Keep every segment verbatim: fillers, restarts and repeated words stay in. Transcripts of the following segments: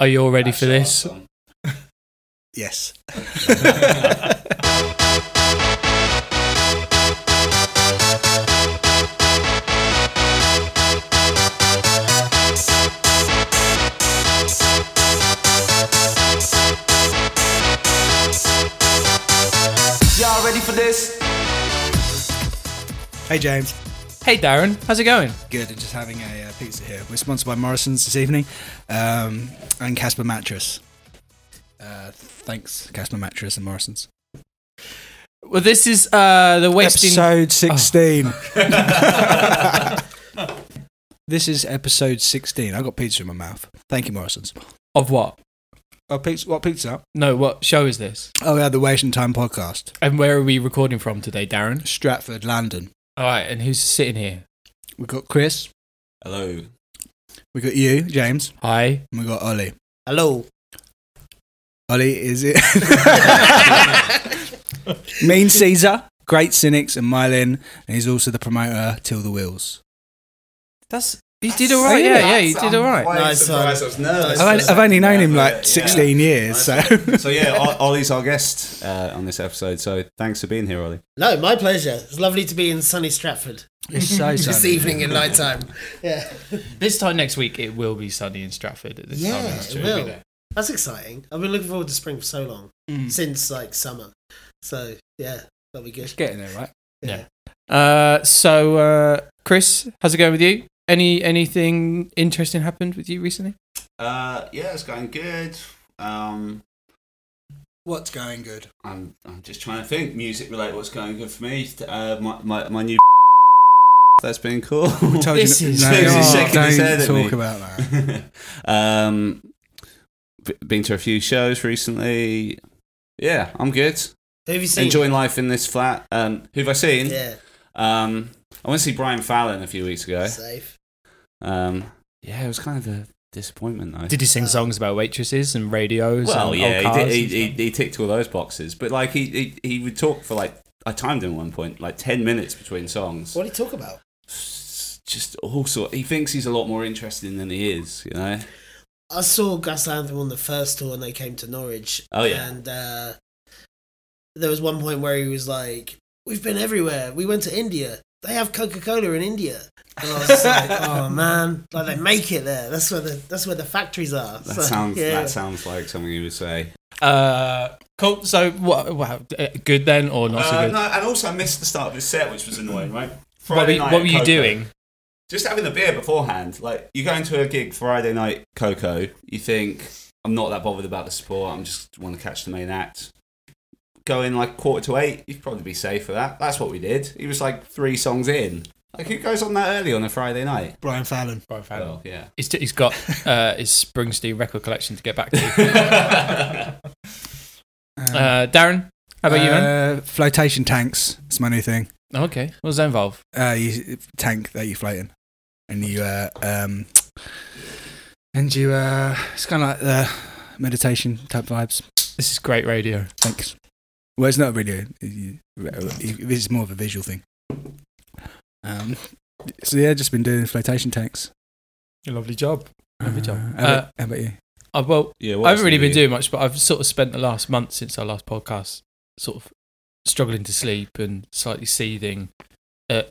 Are you all ready for this? Yes. Y'all ready for this? Hey, James. Hey, Darren. How's it going? Good. I'm just having a uh, pizza here. We're sponsored by Morrison's this evening, um, and Casper Mattress. Uh, thanks, Casper Mattress and Morrison's. Well, this is uh, the wasting... Episode sixteen. Oh. This is episode sixteen. I got pizza in my mouth. Thank you, Morrison's. Of what? Oh, pizza, what pizza? No, what show is this? Oh, yeah, the Wasting Time podcast. And where are we recording from today, Darren? Stratford, London. All right, and who's sitting here? We've got Chris. Hello. We've got you, James. Hi. And we've got Ollie. Hello. Ollie, is it? Mean Caesar, Great Cynics, and Mylin, and he's also the promoter, Till the Wheels. That's... You did all right, oh, yeah, yeah, yeah, you did all right. Nice, um, I've only known him like sixteen yeah. years, so. So yeah, Ollie's our guest uh, on this episode, so thanks for being here, Ollie. No, my pleasure. It's lovely to be in sunny Stratford. It's so sunny. This evening in night time. Yeah. This time next week, it will be sunny in Stratford. At this yeah, time next it will. That's exciting. I've been looking forward to spring for so long, mm. since like summer. So yeah, that'll be good. It's getting there, right? Yeah. yeah. Uh, so, uh, Chris, how's it going with you? Any anything interesting happened with you recently? Uh, yeah, it's going good. Um, what's going good? I'm I'm just trying to think. Music related. What's going good for me? Uh, my my, my new that's been cool. I told this you is no, oh, don't his talk me. About that. um, been to a few shows recently. Yeah, I'm good. Who have you seen? Enjoying life in this flat. Um, who've I seen? Yeah. Um, I went to see Brian Fallon a few weeks ago. Safe. Um, yeah, it was kind of a disappointment, though. Did he sing songs about waitresses and radios? Well, and yeah, old cars he, did, he, he he ticked all those boxes. But like, he, he he would talk for like I timed him at one point, like ten minutes between songs. What did he talk about? Just all sorts. He thinks he's a lot more interesting than he is, you know. I saw Gus Anthem on the first tour when they came to Norwich. Oh yeah, and uh, there was one point where he was like, "We've been everywhere. We went to India. They have Coca-Cola in India." And I was just like, oh man, like they make it there. That's where the that's where the factories are. That so, sounds yeah. that sounds like something you would say. Uh, cool. So what? Wow, good then, or not uh, so good? No, and also I missed the start of his set, which was annoying, right? Friday night. What were you Coco. doing? Just having a beer beforehand. Like you go into a gig Friday night, Coco. You think I'm not that bothered about the support. I'm just want to catch the main act. Going like quarter to eight, you'd probably be safe for that. That's what we did. He was like three songs in. Like who goes on that early on a Friday night? Brian Fallon. Brian Fallon. Well, yeah. He's t- he's got uh, his Springsteen record collection to get back to. um, uh, Darren, how about uh, you, man? Flotation tanks. It's my new thing. Oh, okay. What does that involve? Uh, you tank that you float in, and you uh, um, and you uh, it's kind of like the meditation type vibes. This is great radio. Thanks. Well, it's not a video. It's more of a visual thing. Um, so yeah, just been doing flotation tanks. A lovely job. Lovely uh, job. How about, uh, how about you? Uh, well, yeah, I haven't really been you? doing much, but I've sort of spent the last month since our last podcast sort of struggling to sleep and slightly seething at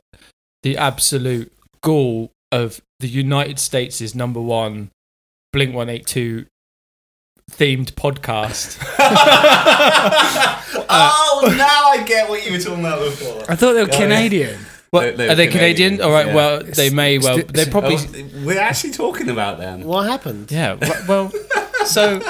the absolute gall of the United States' number one Blink one eighty-two themed podcast. Oh, uh, now I get what you were talking about before. I thought they were oh, Canadian. Yeah. Well, they, they are they Canadian? Canadian? All right. Yeah. Well, it's, they may well. They probably. Oh, we're actually talking about them. What happened? Yeah. Well, so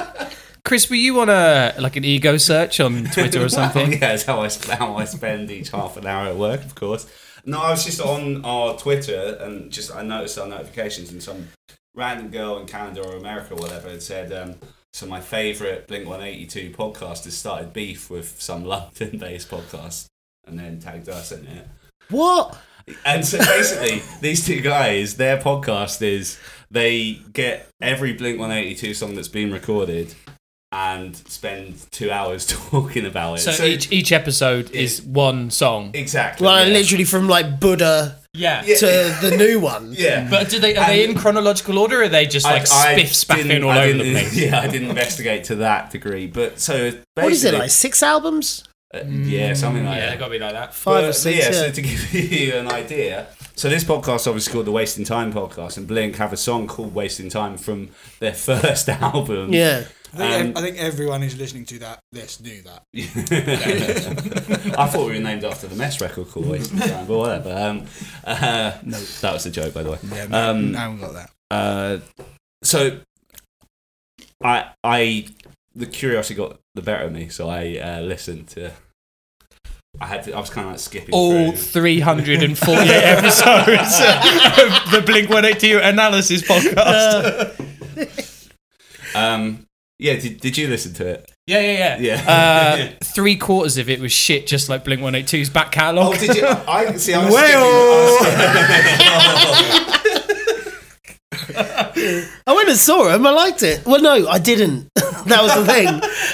Chris, were you on a like an ego search on Twitter or something? Well, yeah, that's how I how I spend each half an hour at work, of course. No, I was just on our Twitter and just I noticed our notifications and some random girl in Canada or America or whatever had said. Um, So my favourite Blink one eighty-two podcast has started beef with some London-based podcast and then tagged us in it. What? And so basically, these two guys, their podcast is they get every Blink one eighty-two song that's been recorded and spend two hours talking about it. So, so each each episode is, is one song. Exactly. Like yeah. literally from like Buddha yeah. to yeah. the new one. Yeah. But do they are and they in chronological order or are they just like I, spiff spaffing all over the place? Yeah, I didn't investigate to that degree. But so basically, what is it, like six albums? Uh, yeah, something like yeah, that. Yeah, gotta be like that. Five but, or six. Yeah, yeah, so to give you an idea. So this podcast obviously called the Wasting Time podcast, and Blink have a song called Wasting Time from their first album. Yeah. I think, um, I think everyone who's listening to that, this knew that. I thought we were named after the Mess record called Wasting Time, but whatever. Um, uh, no. That was a joke, by the way. Yeah, no, um, I haven't got that. Uh, so I, I, the curiosity got the better of me, so I uh, listened to... I had to, I was kind of like skipping all through. three hundred forty-eight episodes of the Blink one eighty-two analysis podcast. Uh, um, yeah, did did you listen to it? Yeah, yeah, yeah. yeah. Uh, three quarters of it was shit, just like Blink one eighty-two's back catalogue. Oh, did you? I see. I was skipping. I went and saw them. I liked it. Well, no, I didn't. That was the thing.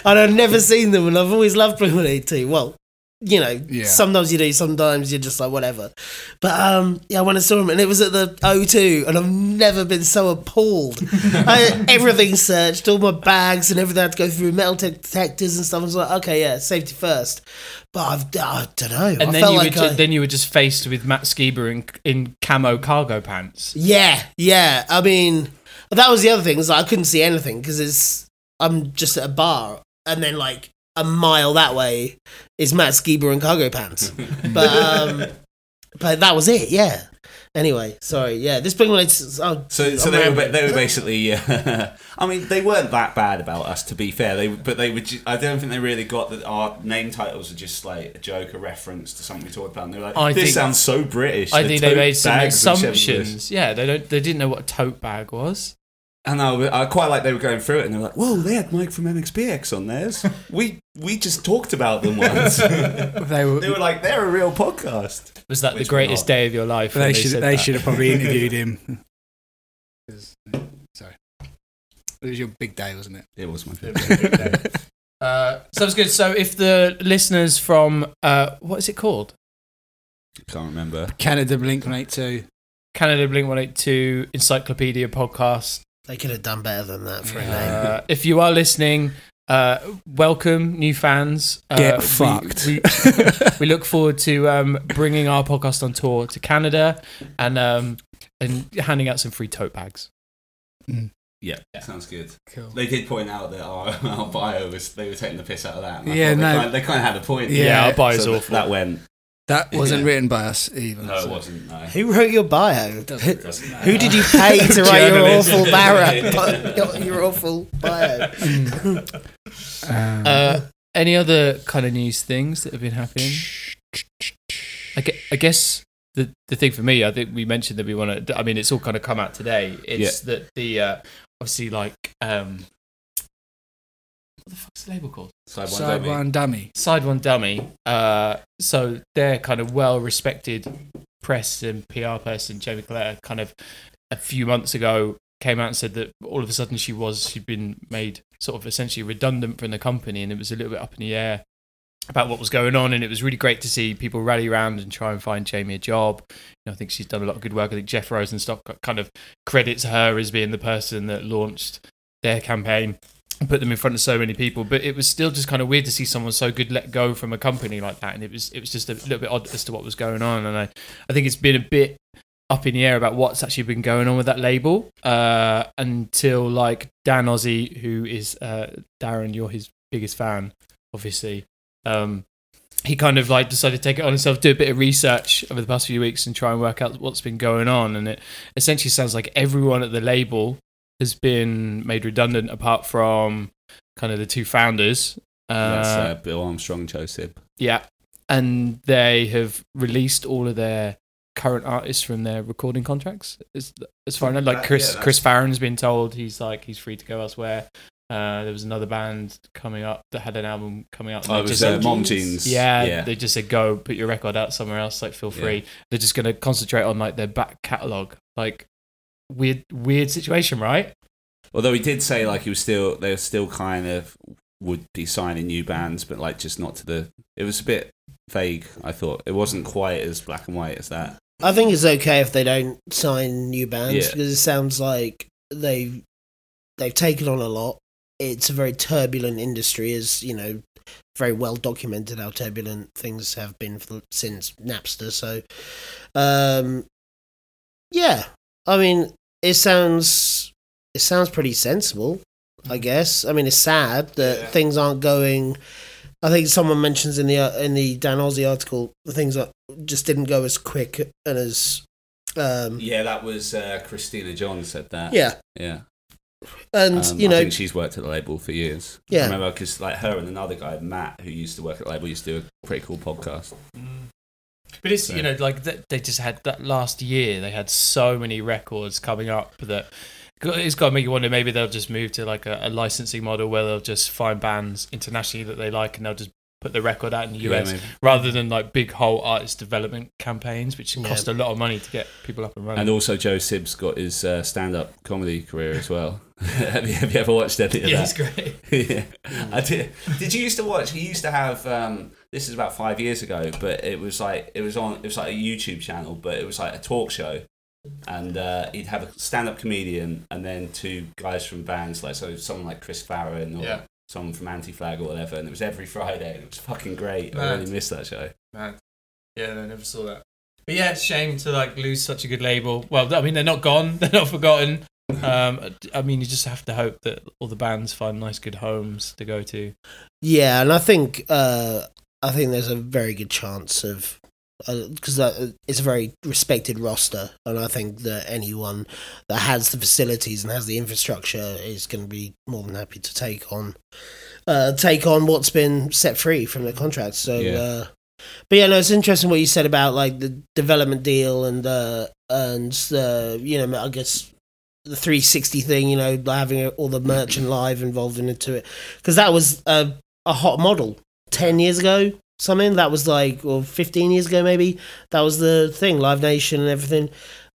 And I'd never seen them, and I've always loved Blink one eighty-two. Well. You know, yeah. sometimes you do, sometimes you're just like, whatever. But, um, yeah, I went and saw him, and it was at the O two, and I've never been so appalled. I, everything searched, all my bags and everything, I had to go through metal detectors and stuff. I was like, okay, yeah, safety first. But I've, I don't know. And I then, felt you like were I, just, then you were just faced with Matt Skiba in, in camo cargo pants. Yeah, yeah. I mean, that was the other thing, was like, I couldn't see anything because it's I'm just at a bar, and then, like, a mile that way is Matt Skiba in cargo pants. But um, but that was it, yeah. Anyway, sorry, yeah. This Blink one eighty-two. Oh, so so they were, they were basically... Uh, I mean, they weren't that bad about us, to be fair. They But they were. Ju- I don't think they really got that our name titles are just like a joke, a reference to something we talked about. And they were like, I this sounds so British. I the think they made some assumptions. Yeah, they don't. They didn't know what a tote bag was. And I, I quite like they were going through it, and they were like, whoa, they had Mike from M X P X on theirs. We we just talked about them once. they, were, they were like, they're a real podcast. Was that the greatest day of your life? They, should, they, they should have probably interviewed him. Sorry. It was your big day, wasn't it? It was my big day. uh, so it's good. So if the listeners from, uh, what is it called? I can't remember. Canada Blink one eighty-two. Canada Blink one eighty-two Encyclopedia Podcast. They could have done better than that for yeah. a name. If you are listening, uh, welcome, new fans. Uh, Get we, fucked. We, we look forward to um, bringing our podcast on tour to Canada and um, and handing out some free tote bags. Mm. Yeah, yeah, sounds good. Cool. They did point out that our, our bio was, they were taking the piss out of that. Yeah, no. They kind, of, they kind of had a point. Yeah, yeah, our bio's so awful. That went. That wasn't yeah. written by us either. No, so. It wasn't, no. Who wrote your bio? Doesn't, doesn't Who did you pay to write your awful bio? Your awful bio. um, uh, any other kind of news things that have been happening? I guess, I guess the, the thing for me, I think we mentioned that we want to, I mean, it's all kind of come out today. It's yeah. that the, uh, obviously, like... Um, what the fuck's the label called? Side One Side Dummy. One Dummy. Side One Dummy. Uh, so their kind of well-respected press and P R person, Jamie Coletta, kind of a few months ago came out and said that all of a sudden she was, she'd been made sort of essentially redundant from the company, and it was a little bit up in the air about what was going on, and it was really great to see people rally around and try and find Jamie a job. You know, I think she's done a lot of good work. I think Jeff Rosenstock kind of credits her as being the person that launched their campaign. Put them in front of so many people, but it was still just kind of weird to see someone so good let go from a company like that, and it was it was just a little bit odd as to what was going on. And I, I think it's been a bit up in the air about what's actually been going on with that label uh, until like Dan Aussie, who is uh, Darren, you're his biggest fan, obviously. Um, he kind of like decided to take it on himself, do a bit of research over the past few weeks, and try and work out what's been going on. And it essentially sounds like everyone at the label has been made redundant apart from kind of the two founders. Uh, That's uh, Bill Armstrong, Joe Sibb. Yeah. And they have released all of their current artists from their recording contracts. As, as far as I know, like Chris, yeah, Chris Farren's been told he's like, he's free to go elsewhere. Uh, there was another band coming up that had an album coming out. Oh, it was uh, Mom Jeans. Yeah, yeah, they just said, go put your record out somewhere else. Like, feel free. Yeah. They're just going to concentrate on like their back catalogue. Like, Weird, weird situation, right? Although he did say like he was still, they were still kind of would be signing new bands, but like just not to the. It was a bit vague. I thought it wasn't quite as black and white as that. I think it's okay if they don't sign new bands, yeah, because it sounds like they've they've taken on a lot. It's a very turbulent industry, as you know, very well documented how turbulent things have been for, since Napster. So, um, yeah, I mean, it sounds it sounds pretty sensible, I guess. I mean, it's sad that yeah. things aren't going. I think someone mentions in the in the Dan Aussie article the things that just didn't go as quick and as. Um, yeah, that was uh, Christina John said that. Yeah, yeah. And um, you know, I think she's worked at the label for years. Yeah, I remember because like her and another guy, Matt, who used to work at the label, used to do a pretty cool podcast. Mm. But it's so. You know, like they just had that last year. They had so many records coming up that it's got to make you wonder. Maybe they'll just move to like a, a licensing model where they'll just find bands internationally that they like, and they'll just put the record out in the U S yeah, rather than like big whole artist development campaigns, which cost yeah. a lot of money to get people up and running. And also, Joe Sibb's got his uh, stand-up comedy career as well. have, you, have you ever watched any of yeah, that? Yeah, it's great. yeah, mm. I did. Did you used to watch? He used to have. Um, this is about five years ago, but it was like it was on. It was like a YouTube channel, but it was like a talk show. And uh, he'd have a stand-up comedian and then two guys from bands, like so someone like Chris Farren or yeah. someone from Anti-Flag or whatever, and it was every Friday, and it was fucking great. Mad. I really missed that show. Mad. Yeah, I never saw that. But yeah, it's a shame to like lose such a good label. Well, I mean, they're not gone, they're not forgotten. Um, I mean, you just have to hope that all the bands find nice, good homes to go to. Yeah, and I think uh, I think there's a very good chance of... because uh, it's a very respected roster, and I think that anyone that has the facilities and has the infrastructure is going to be more than happy to take on uh, take on what's been set free from the contract. So, yeah. Uh, but yeah, no, it's interesting what you said about like the development deal and uh, and uh, you know, I guess the three sixty thing. You know, having all the merch and live involved into it, because that was a, a hot model ten years ago. Something that was like, or fifteen years ago maybe, that was the thing, Live Nation and everything.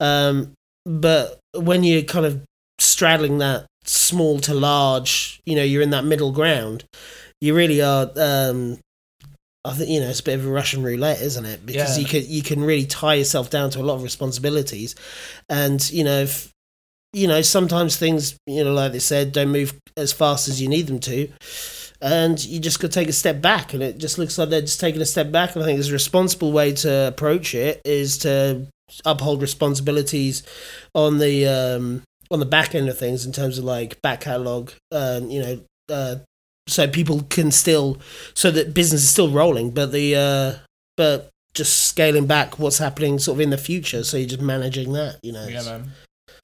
Um, but when you're kind of straddling that small to large, you know, you're in that middle ground. You really are. Um, I think you know it's a bit of a Russian roulette, isn't it? Because yeah. you can you can really tie yourself down to a lot of responsibilities, and you know, if, you know, sometimes things, you know, like they said, don't move as fast as you need them to. And you just could take a step back, and it just looks like they're just taking a step back. And I think there's a responsible way to approach it is to uphold responsibilities on the um, on the back end of things in terms of like back catalogue, um, you know, uh, so people can still, so that business is still rolling, but the uh, but just scaling back what's happening sort of in the future. So you're just managing that, you know. Yeah, man.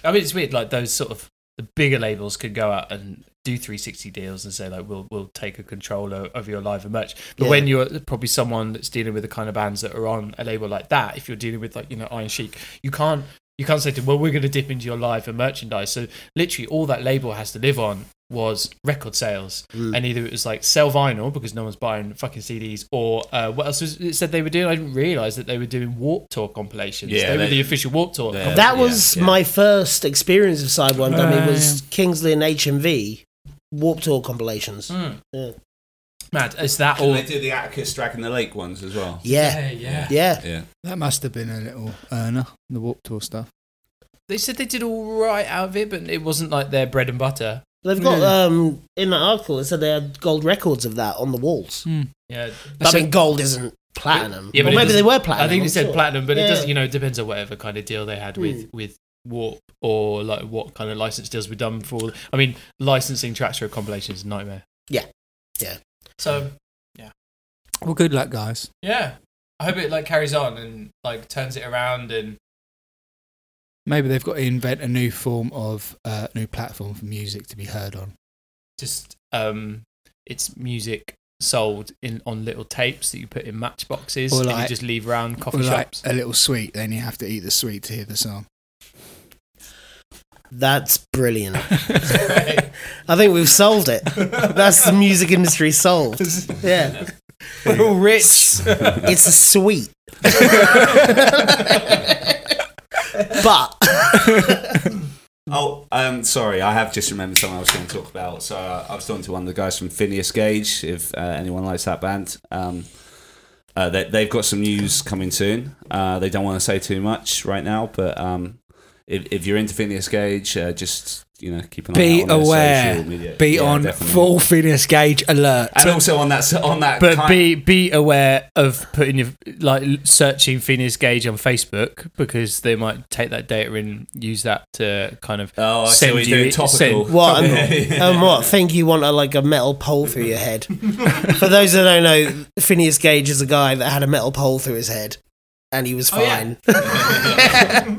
I mean, it's weird. Like those sort of the bigger labels could go out and do three sixty deals and say like we'll we'll take a control of your live and merch, but yeah. when you're probably someone that's dealing with the kind of bands that are on a label like that, if you're dealing with like, you know, Iron Sheik, you can't you can't say to them, well, we're going to dip into your live and merchandise. So literally all that label has to live on was record sales, mm. and either it was like sell vinyl because no one's buying fucking C Ds, or uh, what else was it said they were doing? I didn't realise that they were doing Warp Tour compilations. Yeah, they, they were the official Warp Tour. That yeah, was yeah. my first experience of Sidewand. Uh, I mean, it was Kingsley and H M V. Warp Tour compilations. Mm. Yeah. Mad. Is that all? And they do the Atticus Dragon the Lake ones as well. Yeah. Yeah, yeah. yeah. yeah. That must have been a little earner, the Warp Tour stuff. They said they did all right out of it, but it wasn't like their bread and butter. They've got, yeah. um, in that article, it said they had gold records of that on the walls. Mm. Yeah. But so, I mean, gold isn't platinum. Yeah, but or maybe they were platinum. I think they said sure. platinum, but yeah. it doesn't, you know, it depends on whatever kind of deal they had mm. with. with Warp, or like what kind of license deals were done for? I mean, licensing tracks for a compilation is a nightmare. Yeah, yeah. So, yeah. Well, good luck, guys. Yeah, I hope it like carries on and like turns it around, and maybe they've got to invent a new form of uh, new platform for music to be heard on. Just um, it's music sold in on little tapes that you put in matchboxes, like, and you just leave around coffee or shops. Like a little sweet, then you have to eat the sweet to hear the song. That's brilliant. I think we've solved it. That's the music industry solved. Yeah. We're all rich. It's a sweet. But Oh, um, sorry, I have just remembered something I was going to talk about. So uh, I was talking to one of the guys from Phineas Gage, if uh, anyone likes that band. Um, uh, they, they've got some news coming soon. Uh, they don't want to say too much right now, but um, if, if you're into Phineas Gage, uh, just... You know, keep an eye be out on aware. Social media. Be yeah, on definitely. Full Phineas Gage alert, and but, also on that on that. But time. be be aware of putting your like searching Phineas Gage on Facebook, because they might take that data and use that to kind of oh, send so you topical. Send, what topical. And, and what? Think you want a, like a metal pole through your head? For those that don't know, Phineas Gage is a guy that had a metal pole through his head. And he was fine. Oh, yeah.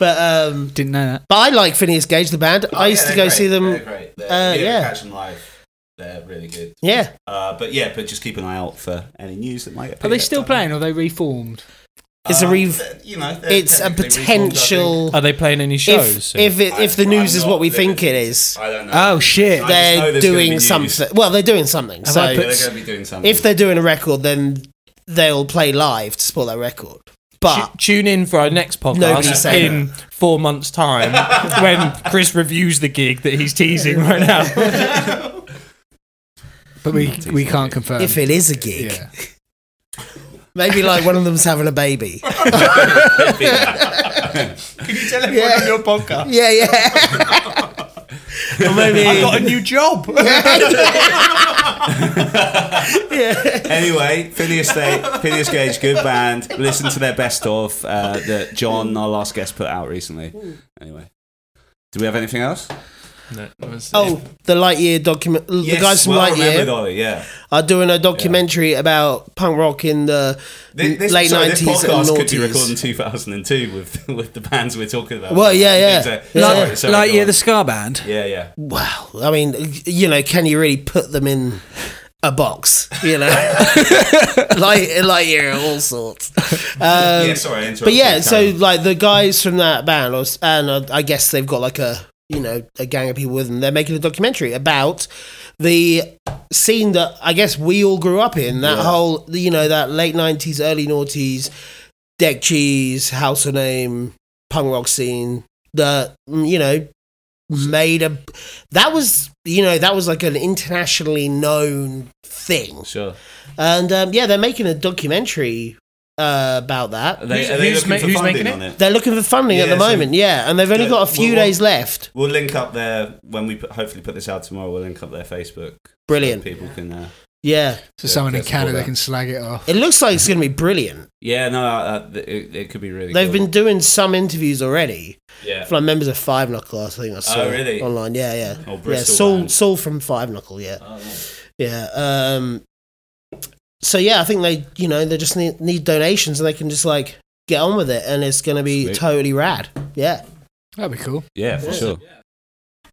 But um didn't know that. But I like Phineas Gage, the band. Oh, I used yeah, to go great. see them. They're great. They're, uh, yeah, Catch 'em Live. They're really good. Yeah. Uh, but yeah, but just keep an eye out for any news that might get. Are they still playing? Or are they reformed? It's um, a re- you know, It's a potential. Reformed, are they playing any shows? If so? if, it, if the news I'm is not, what we think it is, I don't know. Oh shit! They're doing something. Well, they're doing something. So yeah, they're going to be doing something. If they're doing a record, then they'll play live to support their record. But T- tune in for our next podcast in that. four months' time when Chris reviews the gig that he's teasing right now. But we we can't confirm if it is a gig. Yeah. Maybe like one of them's having a baby. Can you tell everyone yeah. on your podcast? Yeah, yeah. Or maybe I got a new job. Yeah. Anyway, Phineas, they, Phineas Gage, good band. Listen to their best of uh, that John, our last guest, put out recently. Anyway, do we have anything else? No. Oh, the Lightyear document. Yes, the guys from well Lightyear Ollie, yeah. are doing a documentary yeah. about punk rock in the this, this, late sorry, nineties this podcast and noughties. Could be recorded in two thousand two with with the bands we're talking about. Well, yeah, yeah. yeah. Lightyear, so, like, yeah, the ska band. Yeah, yeah. Wow. I mean, you know, can you really put them in a box, you know, like like yeah, all sorts. Um, yeah, sorry, I interrupted. But yeah, so like the guys from that band, was, and uh, I guess they've got like a you know a gang of people with them. They're making a documentary about the scene that I guess we all grew up in. That yeah. whole you know that late nineties, early noughties, Deck Cheese, House of Name, punk rock scene. That you know made a that was. You know, that was like an internationally known thing. Sure. And, um, yeah, they're making a documentary uh, about that. Are they, are they who's looking ma- for who's funding making it? on it? They're looking for funding yeah, at the so moment, yeah. And they've only yeah, got a few we'll, days left. We'll link up their, when we put, hopefully put this out tomorrow, we'll link up their Facebook. Brilliant. So people can... Uh, yeah. So someone in Canada can slag it off. It looks like it's going to be brilliant. Yeah, no, uh, it, it could be really They've cool. been doing some interviews already. Yeah. From members of Five Knuckle, I think I saw. Oh, really? Online, yeah, yeah. Oh, Bristol. Yeah, Saul, Saul from Five Knuckle, yeah. Oh, nice. Yeah. Um, so, yeah, I think they, you know, they just need, need donations and they can just, like, get on with it and it's going to be Sweet. totally rad. Yeah. That'd be cool. Yeah, for yeah. sure. Yeah.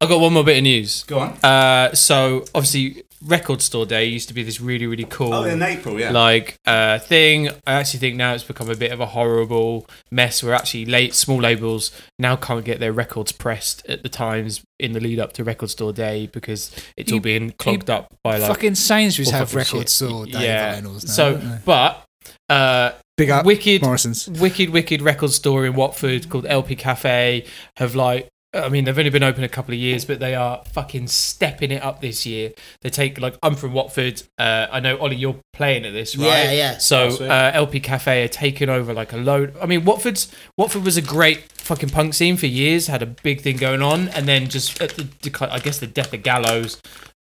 I've got one more bit of news. Go on. Uh, so, obviously... Record Store Day used to be this really, really cool oh, in April, yeah. like uh, thing. I actually think now it's become a bit of a horrible mess where actually late small labels now can't get their records pressed at the times in the lead up to Record Store Day because it's you, all being clogged up by like fucking Sainsbury's have Record Store Day yeah. now, so, but uh, big up wicked, Morrison's wicked, wicked record store in Watford called L P Cafe have like. I mean, they've only been open a couple of years, but they are fucking stepping it up this year. They take, like, I'm from Watford. Uh, I know, Ollie, you're playing at this, right? Yeah, yeah. So uh, L P Cafe are taking over, like, a load. I mean, Watford's Watford was a great fucking punk scene for years, had a big thing going on, and then just, at the, I guess, the death of Gallows,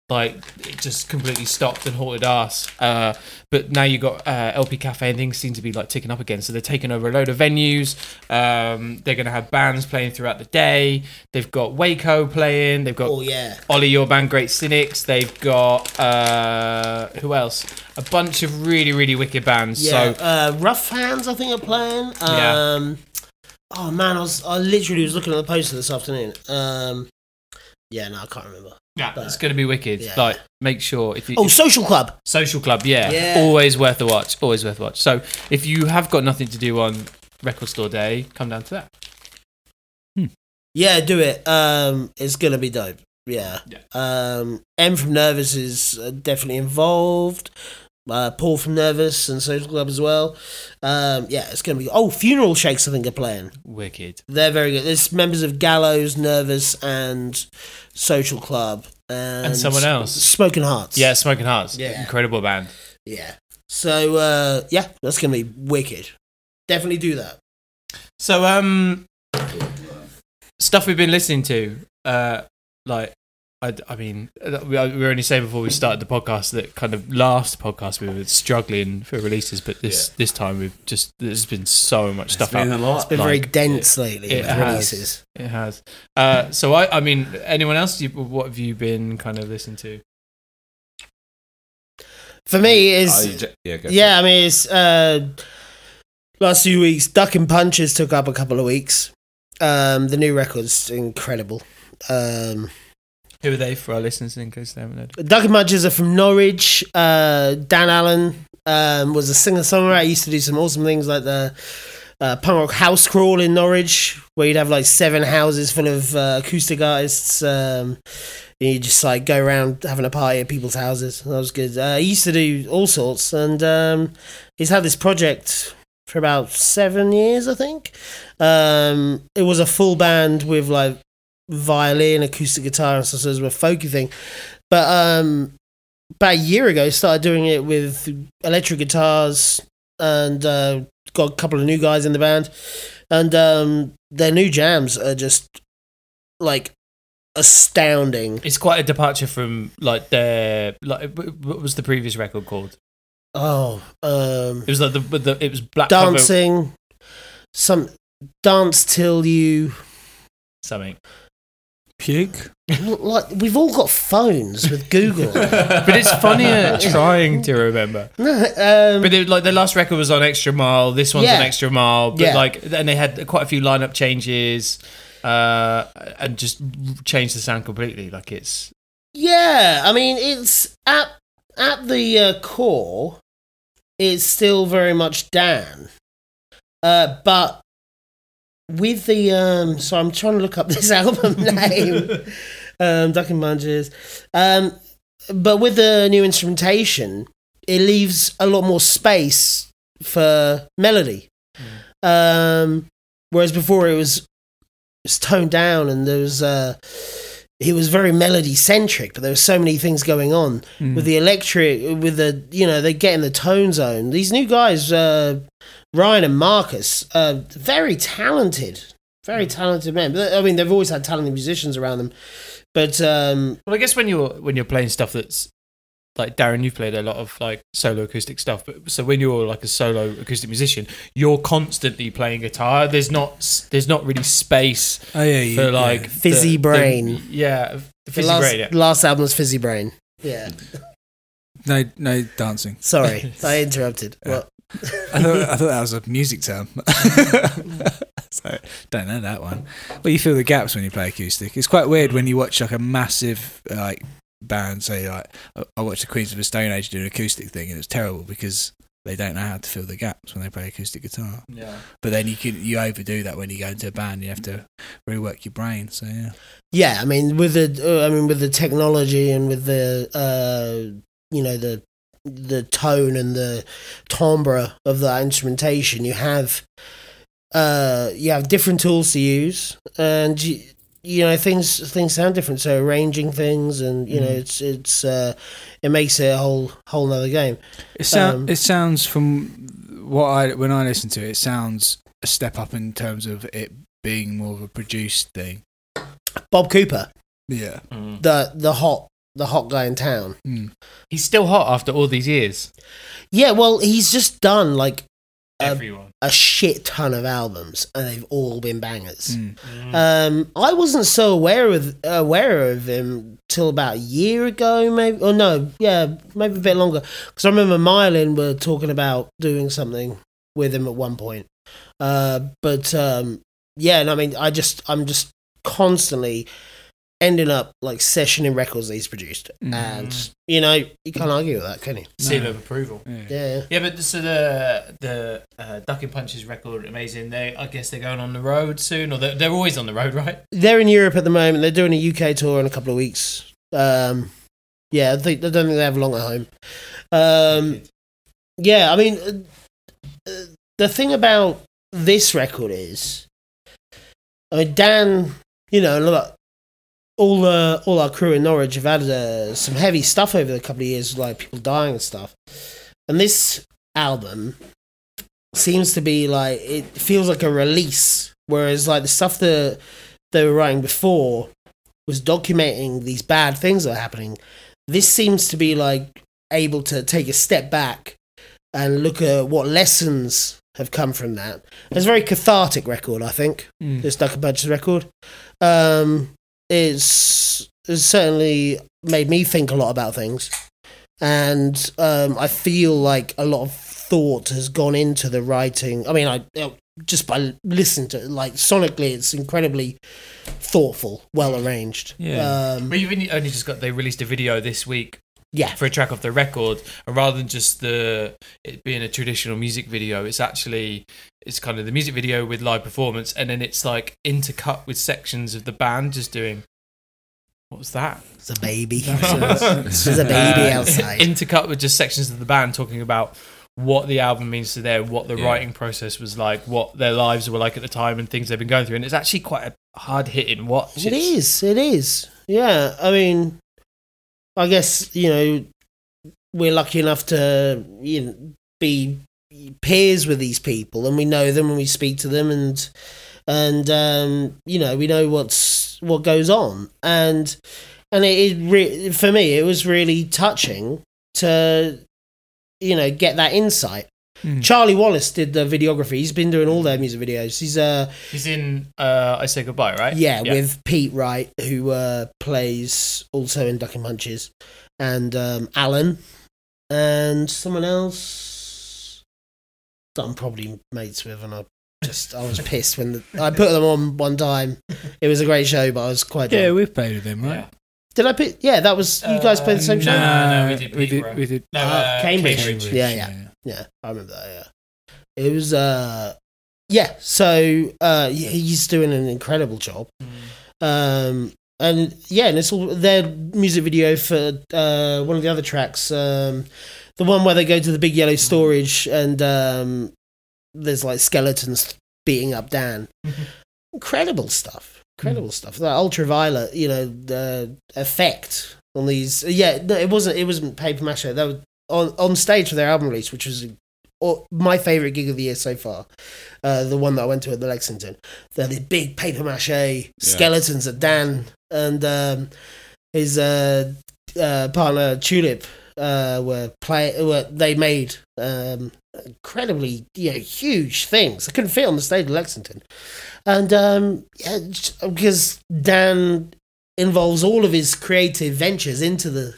like, it just completely stopped and halted us. Uh, but now you've got uh, L P Cafe and things seem to be, like, ticking up again. So they're taking over a load of venues. Um, they're going to have bands playing throughout the day. They've got Waco playing. They've got oh, yeah. Ollie, your band, Great Cynics. They've got, uh, who else? A bunch of really, really wicked bands. Yeah, so uh, Rough Hands, I think, are playing. Um, yeah. Oh, man, I was I literally was looking at the poster this afternoon. Um, yeah, no, I can't remember. Yeah, but it's going to be wicked. Yeah. Like, make sure if you, oh, if, Social Club, Social Club, yeah. yeah, always worth a watch, always worth a watch. So, if you have got nothing to do on Record Store Day, come down to that. Hmm. Yeah, do it. Um, it's going to be dope. Yeah. yeah. Um, M from Nervus is definitely involved. Uh, Paul from Nervus and Social Club as well. Um, yeah, it's going to be... Oh, Funeral Shakes, I think, are playing. Wicked. They're very good. There's members of Gallows, Nervus, and Social Club. And, and someone else. Smoking Hearts. Yeah, Smoking Hearts. Yeah. Incredible band. Yeah. So, uh, yeah, that's going to be wicked. Definitely do that. So, um... stuff we've been listening to, uh, like... I, I mean, we were only saying before we started the podcast that kind of last podcast we were struggling for releases, but this, yeah. this time we've just, there's been so much it's stuff been out. A lot. It's been like, very dense lately with has, releases. It has. Uh, so, I, I mean, anyone else, you, what have you been kind of listening to? For me, is oh, yeah, yeah I mean, it's uh, last few weeks, Ducking Punches took up a couple of weeks. Um, the new record's incredible. Um, Who are they for our listeners in case they haven't heard? Ducking Punches are from Norwich. Uh, Dan Allen um, was a singer-songwriter. He used to do some awesome things like the uh, punk rock house crawl in Norwich, where you'd have like seven houses full of uh, acoustic artists. Um, and you just like go around having a party at people's houses. That was good. Uh, he used to do all sorts, and um, he's had this project for about seven years, I think. Um, it was a full band with like violin, acoustic guitar, and stuff, so it was a folky thing. But um, about a year ago, started doing it with electric guitars and uh, got a couple of new guys in the band. And um, their new jams are just like astounding. It's quite a departure from like their like what was the previous record called? Oh, um, it was like the, the it was Black Dancing, cover. Some Dance Till You something. Puke. Like we've all got phones with Google, but it's funnier trying to remember. Um, but it, like the last record was on Extra Mile. This one's yeah. on Extra Mile. But yeah. like, and they had quite a few lineup changes, uh, and just changed the sound completely. Like it's yeah. I mean, it's at at the uh, core, it's still very much Dan, uh, but. With the, um, so I'm trying to look up this album name, um, Ducking Punches, um, but with the new instrumentation, it leaves a lot more space for melody. Mm. Um, whereas before it was, it was toned down and there was, uh, it was very melody centric, but there were so many things going on mm. with the electric, with the, you know, they get in the tone zone. These new guys, uh, Ryan and Marcus, uh, very talented, very talented men. I mean, they've always had talented musicians around them, but um, well, I guess when you're when you're playing stuff that's like Darren, you've played a lot of like solo acoustic stuff, but so when you're like a solo acoustic musician, you're constantly playing guitar. There's not there's not really space oh, yeah, you, for like yeah. fizzy the, brain. The, yeah, fizzy the last, brain. Yeah. Last album was Fizzy Brain. Yeah. No, no dancing. Sorry, I interrupted. Yeah. Well. I thought I thought that was a music term. So don't know that one. Well, you fill the gaps when you play acoustic. It's quite weird when you watch like a massive like band. Say like I watched the Queens of the Stone Age do an acoustic thing, and it's terrible because they don't know how to fill the gaps when they play acoustic guitar. Yeah. But then you can you overdo that when you go into a band. You have to rework your brain. So yeah. Yeah, I mean with the uh, I mean with the technology and with the uh, you know the. the tone and the timbre of that instrumentation, you have uh you have different tools to use, and you, you know things things sound different, so arranging things and you mm. know it's it's uh it makes it a whole whole nother game. It sounds um, it sounds from what I when I listen to it, it sounds a step up in terms of it being more of a produced thing. Bob Cooper, yeah mm. the the hot the hot guy in town. Mm. He's still hot after all these years. Yeah, well, he's just done like a, Everyone. a shit ton of albums, and they've all been bangers. Mm. Mm. Um, I wasn't so aware of aware of him till about a year ago, maybe. Or no, yeah, maybe a bit longer. Because I remember Myelin were talking about doing something with him at one point. Uh, but um, yeah, and I mean, I just I'm just constantly ending up like sessioning records that he's produced, mm. and you know you can't argue with that, can you? Seal no. of approval. Yeah. yeah, yeah. But so the the uh, Ducking Punches record, amazing. They, I guess, they're going on the road soon, or they're, they're always on the road, right? They're in Europe at the moment. They're doing a U K tour in a couple of weeks. Um, yeah, I think I don't think they have long at home. Um, yeah, I mean, uh, the thing about this record is, I mean, Dan, you know, look, all uh, all our crew in Norwich have had uh, some heavy stuff over the couple of years, like people dying and stuff. And this album seems to be like, it feels like a release, whereas like the stuff that they were writing before was documenting these bad things that are happening. This seems to be like able to take a step back and look at what lessons have come from that. It's a very cathartic record, I think. Mm. This Ducking Punches record, um, it's, it's certainly made me think a lot about things, and um, I feel like a lot of thought has gone into the writing. I mean, I. I just by listening to it, like, sonically, it's incredibly thoughtful, well-arranged. Yeah. Um, but you've only just got... They released a video this week yeah. for a track off the record, and rather than just the it being a traditional music video, it's actually... It's kind of the music video with live performance, and then it's, like, intercut with sections of the band just doing... What was that? It's a baby. There's a baby uh, outside. Intercut with just sections of the band talking about... what the album means to them, what the yeah. writing process was like, what their lives were like at the time and things they've been going through. And it's actually quite a hard-hitting watch. It it's... is, it is. Yeah, I mean, I guess, you know, we're lucky enough to you know, be peers with these people, and we know them and we speak to them, and, and um, you know, we know what's what goes on. And, and it, it re- for me, it was really touching to... you know, get that insight. Mm. Charlie Wallace did the videography. He's been doing all their music videos. He's uh he's in uh I Say Goodbye, right? Yeah, yeah. With Pete Wright, who uh plays also in Ducking Punches, and um Alan and someone else that I'm probably mates with, and I just I was pissed when the, I put them on one time. It was a great show, but I was quite drunk. Yeah, we've played with them, right? Yeah. Did I pick? Yeah, that was you guys uh, played the same no, show. No, no, we did. We did. We did no, uh, Cambridge. Cambridge. Yeah, yeah, yeah, yeah. I remember that. Yeah, it was. Uh, yeah, so uh, he's doing an incredible job, mm. um, and yeah, and it's all their music video for uh, one of the other tracks, um, the one where they go to the big yellow storage and um, there's like skeletons beating up Dan. Mm-hmm. Incredible stuff. Incredible stuff. That ultraviolet, you know, the effect on these. Yeah, no, it wasn't. It wasn't paper mache. That was on on stage for their album release, which was my favorite gig of the year so far. Uh, the one that I went to at the Lexington. They're the big paper mache yeah. skeletons of Dan and um, his uh, uh, partner Tulip uh, were play. Were, they made um, incredibly, you know, huge things. I couldn't fit on the stage at Lexington. And um, yeah, because Dan involves all of his creative ventures into the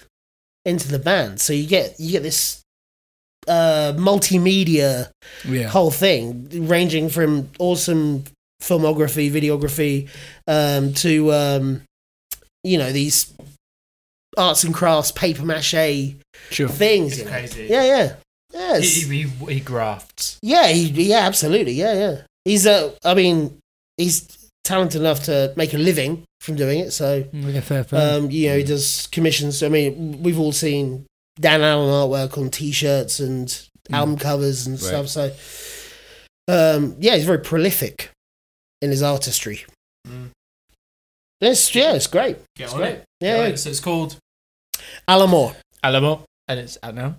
into the band, so you get you get this uh, multimedia yeah. whole thing, ranging from awesome filmography, videography, um, to um, you know these arts and crafts, paper mache sure. things. It's you know? Crazy. Yeah, yeah, yeah. He, he he grafts. Yeah, he, yeah, absolutely. Yeah, yeah. He's a. Uh, I mean. He's talented enough to make a living from doing it, so yeah, fair, fair. Um, you know, he does commissions. I mean, we've all seen Dan Allen artwork on T-shirts and mm. album covers and right. stuff. So, um, yeah, he's very prolific in his artistry. Mm. It's, yeah, it's great. Get it's on great. It. Yeah, yeah. Right. So it's called Alamore. Alamore, and it's out now.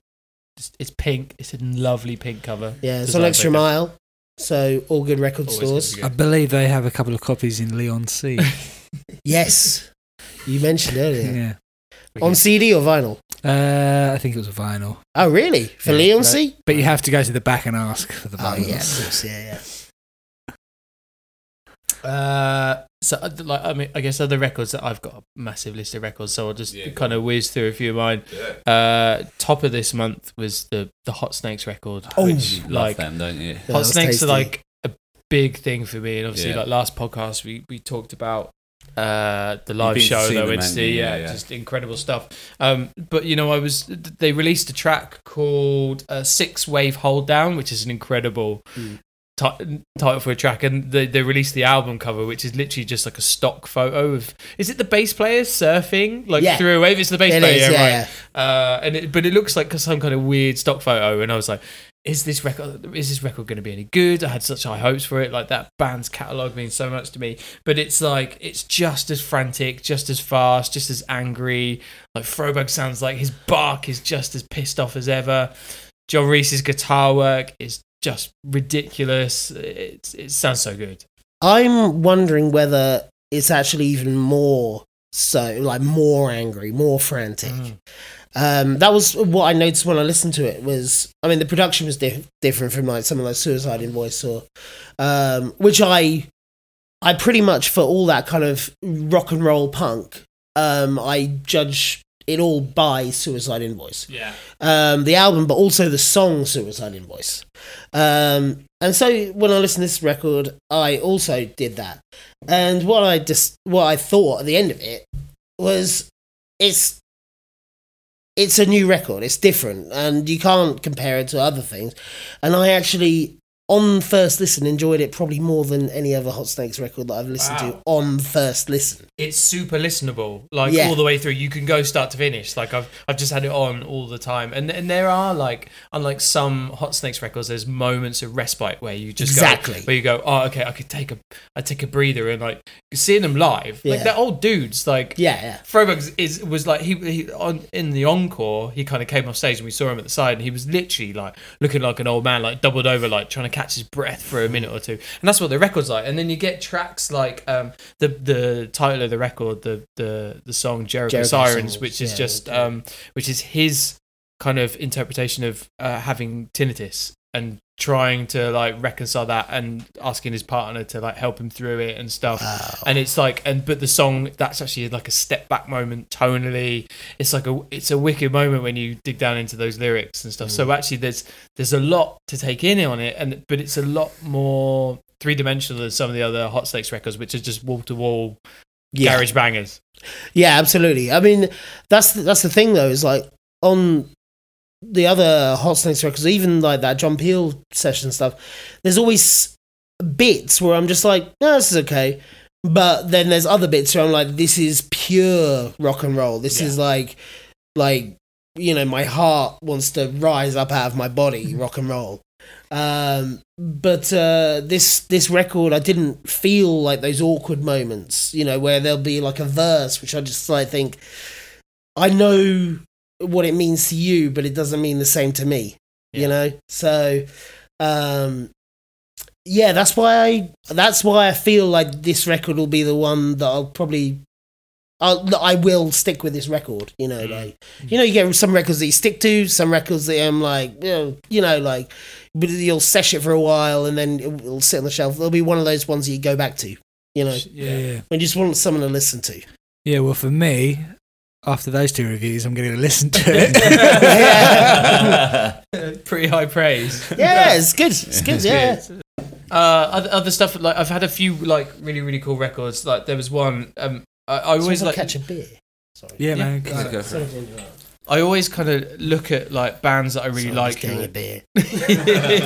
It's, it's pink. It's a lovely pink cover. Yeah, it's on Extra Mile. So, all good record Always stores. Good. I believe they have a couple of copies in Leon C. Yes. You mentioned earlier. Yeah. On C D or vinyl? Uh, I think it was a vinyl. Oh, really? For yeah, Leon right. C? But you have to go to the back and ask for the vinyl. Oh, yeah, of course. Yeah, yeah. Uh, so, like, I mean, I guess other records that I've got a massive list of records, so I'll just yeah, kind of whiz through a few of mine. Yeah. Uh, top of this month was the the Hot Snakes record. Oh, which, you like, love them, don't you? Hot Snakes tasty. Are like a big thing for me, and obviously, yeah. like last podcast, we, we talked about uh, the live show that we went to see. Yeah, yeah, just incredible stuff. Um, but you know, I was they released a track called uh, Six Wave Hold Down, which is an incredible. Mm. t- title for a track, and they, they released the album cover, which is literally just like a stock photo of, is it the bass player surfing like yeah. through a wave? It's the bass it player, is, yeah, right? Yeah. Uh, and it, but it looks like some kind of weird stock photo, and I was like, is this record is this record going to be any good? I had such high hopes for it. Like, that band's catalogue means so much to me. But it's like, it's just as frantic, just as fast, just as angry. Like, Froberg sounds like his bark is just as pissed off as ever. John Reese's guitar work is just ridiculous. It, it sounds so good. I'm wondering whether it's actually even more so, like, more angry, more frantic. Mm. Um, that was what I noticed when I listened to it. Was, I mean, the production was diff- different from like something like Suicide Invoice, or um, which I I pretty much, for all that kind of rock and roll punk, um, I judge it all by Suicide Invoice. Yeah. Um, the album, but also the song Suicide Invoice. Um, and so when I listened to this record, I also did that. And what I just what I thought at the end of it was, it's. It's a new record. It's different, and you can't compare it to other things. And I actually, on first listen, enjoyed it probably more than any other Hot Snakes record that I've listened wow. to on first listen. It's super listenable, like yeah. all the way through. You can go start to finish. Like, I've I've just had it on all the time. And and there are, like, unlike some Hot Snakes records, there's moments of respite where you just exactly. go, where you go, oh, okay, I could take a I take a breather. And like, seeing them live, yeah. like, they're old dudes. Like, yeah, yeah. Froberg is was like he, he on in the encore. He kind of came off stage, and we saw him at the side, and he was literally like looking like an old man, like doubled over, like trying to catch his breath for a minute or two. And that's what the record's like. And then you get tracks like um, the the title of the record, the the the song Jericho, Jericho Sirens, Sirens, which is yeah, just um, which is his kind of interpretation of uh, having tinnitus and trying to like reconcile that and asking his partner to like help him through it and stuff. Wow. And it's like, and but the song, that's actually like a step back moment tonally. It's like a it's a wicked moment when you dig down into those lyrics and stuff. Mm. So actually there's there's a lot to take in on it, and but it's a lot more three dimensional than some of the other Hot Snakes records, which is just wall to wall garage bangers. Yeah, absolutely. I mean, that's that's the thing though, is like on the other Hot Snakes records, even like that John Peel session stuff, there's always bits where I'm just like, no, this is okay. But then there's other bits where I'm like, this is pure rock and roll. This yeah. is like, like, you know, my heart wants to rise up out of my body, rock and roll. Um, but uh, this this record, I didn't feel like those awkward moments, you know, where there'll be like a verse, which I just like think, I know what it means to you, but it doesn't mean the same to me, yeah. you know? So, um, yeah, that's why I, that's why I feel like this record will be the one that I'll probably, I'll, I will stick with this record, you know, mm. like, you know, you get some records that you stick to, some records that I'm like, you know, you know, like, but you'll sesh it for a while and then it'll sit on the shelf. It'll be one of those ones that you go back to, you know, yeah, yeah. when you just want someone to listen to. Yeah. Well, for me, after those two reviews, I'm going to listen to it. Pretty high praise. Yeah, it's good. It's good, yeah. Uh, other, other stuff, like I've had a few like really, really cool records. Like there was one, um, I, I always like... catch a beer. Sorry. Yeah, yeah man. Go go for it. I always kind of look at like bands that I really Sorry, like. I'm just getting a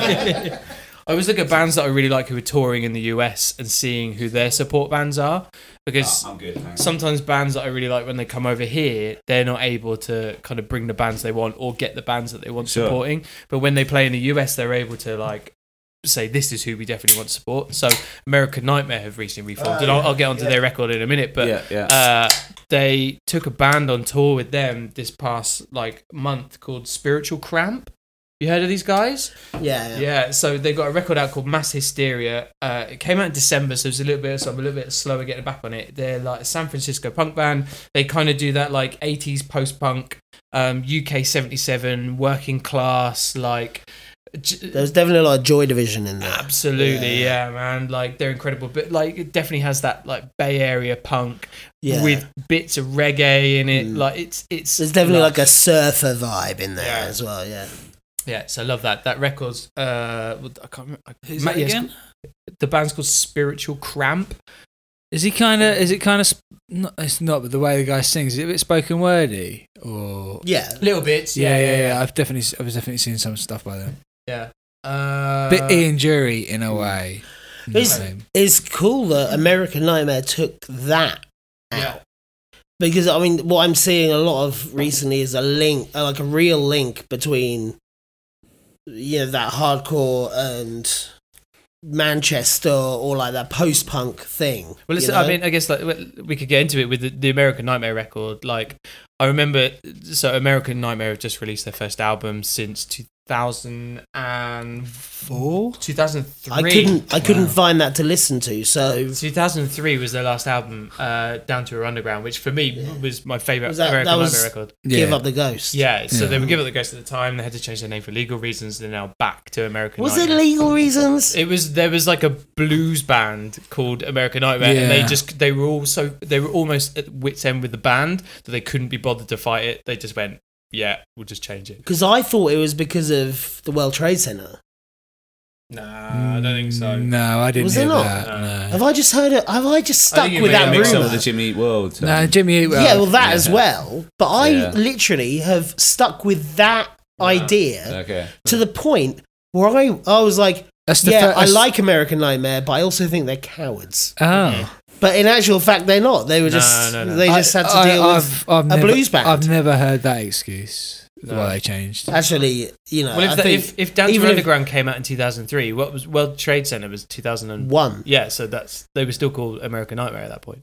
beer. I always look at bands that I really like who are touring in the U S and seeing who their support bands are, because oh, good, sometimes bands that I really like when they come over here, they're not able to kind of bring the bands they want or get the bands that they want sure. supporting. But when they play in the U S, they're able to like say, this is who we definitely want to support. So American Nightmare have recently reformed, uh, and I'll, I'll get onto yeah. their record in a minute, but yeah, yeah. Uh, they took a band on tour with them this past like month called Spiritual Cramp. You heard of these guys? Yeah, yeah. Yeah, so they've got a record out called Mass Hysteria. Uh, it came out in December, so it was a little bit, so I'm a little bit slower getting back on it. They're like a San Francisco punk band. They kind of do that like eighties post-punk, um, U K seventy-seven, working class, like... There's definitely a lot of Joy Division in there. Absolutely, yeah. yeah, man. Like, they're incredible. But, like, it definitely has that, like, Bay Area punk yeah. with bits of reggae in it. Mm. Like, it's... it's There's definitely, like, like, a surfer vibe in there yeah. as well, yeah. Yeah, so I love that. That record's... Uh, I can't remember. Who's Matt, that again? Yes, the band's called Spiritual Cramp. Is he kind of... Is it kind of... Not, it's not, but the way the guy sings, is it a bit spoken wordy? Or... Yeah. Little bits. Yeah, yeah, yeah. yeah. I've definitely, I've definitely seen some stuff by them. Yeah. Uh, Bit Ian Dury in a way. It's, it's cool that American Nightmare took that out. Yeah. Because, I mean, what I'm seeing a lot of recently is a link, like a real link between, you know, that hardcore and Manchester or like that post-punk thing. Well, it's, you know? I mean, I guess like we could get into it with the, the American Nightmare record. Like, I remember, so American Nightmare have just released their first album since two thousand four, two thousand three. I couldn't, I wow. couldn't find that to listen to. So two thousand three was their last album, uh, Down to Her Underground, which for me yeah. was my favourite American that was Nightmare record. Yeah. Give Up The Ghost. Yeah, so yeah. they were Give Up The Ghost at the time. They had to change their name for legal reasons. They're now back to American was Nightmare. Was it legal reasons? It was. There was like a blues band called American Nightmare, yeah. and they just they were all so they were almost at wit's end with the band that they couldn't be bothered to fight it. They just went, yeah, we'll just change it. Because I thought it was because of the World Trade Center. Nah, I don't think so. No, I didn't was hear it not? that. No. No. Have I just heard it? Have I just stuck I with that rumour? I think the Jimmy Eat World. So. No, Jimmy Eat World. Yeah, well, that yeah. as well. But I yeah. literally have stuck with that wow. idea okay. to the point where I, I was like, that's the yeah, first... I like American Nightmare, but I also think they're cowards. Oh. Yeah. But in actual fact, they're not. They were just. No, no, no. They just I, had to I, deal I, with I've, I've a never, blues band. I've never heard that excuse. No. Why they changed? Actually, you know. Well, if, the, if, if Down to Her Underground came out in two thousand three, what was World Trade Center was two thousand one. Yeah, so that's they were still called American Nightmare at that point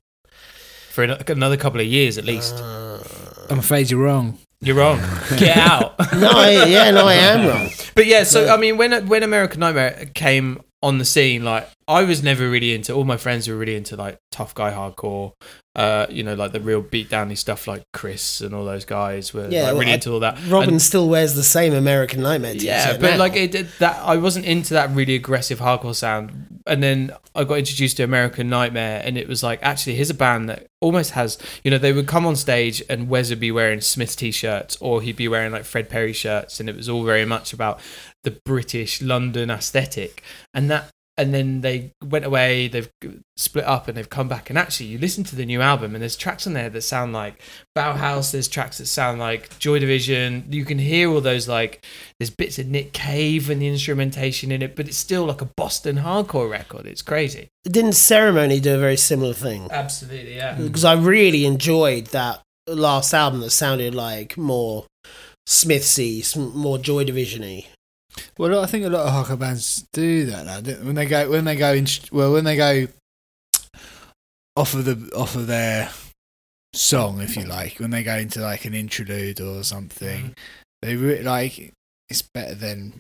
for another couple of years at least. Uh, I'm afraid you're wrong. You're wrong. Get out. no, I, yeah, no, I am wrong. But yeah, so I mean, when when American Nightmare came on the scene, like I was never really into, all my friends were really into like tough guy hardcore, uh, you know, like the real beat downy stuff like Chris and all those guys were yeah, like, well, really I, into all that. Robin and, still wears the same American Nightmare t-shirt. Yeah, but now. like it, that, I wasn't into that really aggressive hardcore sound. And then I got introduced to American Nightmare and it was like, actually, here's a band that almost has, you know, they would come on stage and Wes would be wearing Smith t-shirts or he'd be wearing like Fred Perry shirts. And it was all very much about the British London aesthetic, and that, and then they went away, they've split up and they've come back, and actually you listen to the new album and there's tracks on there that sound like Bauhaus, there's tracks that sound like Joy Division, you can hear all those, like there's bits of Nick Cave and the instrumentation in it, but it's still like a Boston hardcore record. It's crazy. Didn't Ceremony do a very similar thing? Absolutely, yeah. Because I really enjoyed that last album that sounded like more Smithsy, more Joy Division-y. Well, I think a lot of hardcore bands do that now. When they go, when they go, in, well, when they go off of the off of their song, if you like, when they go into like an interlude or something, they really, like it's better than.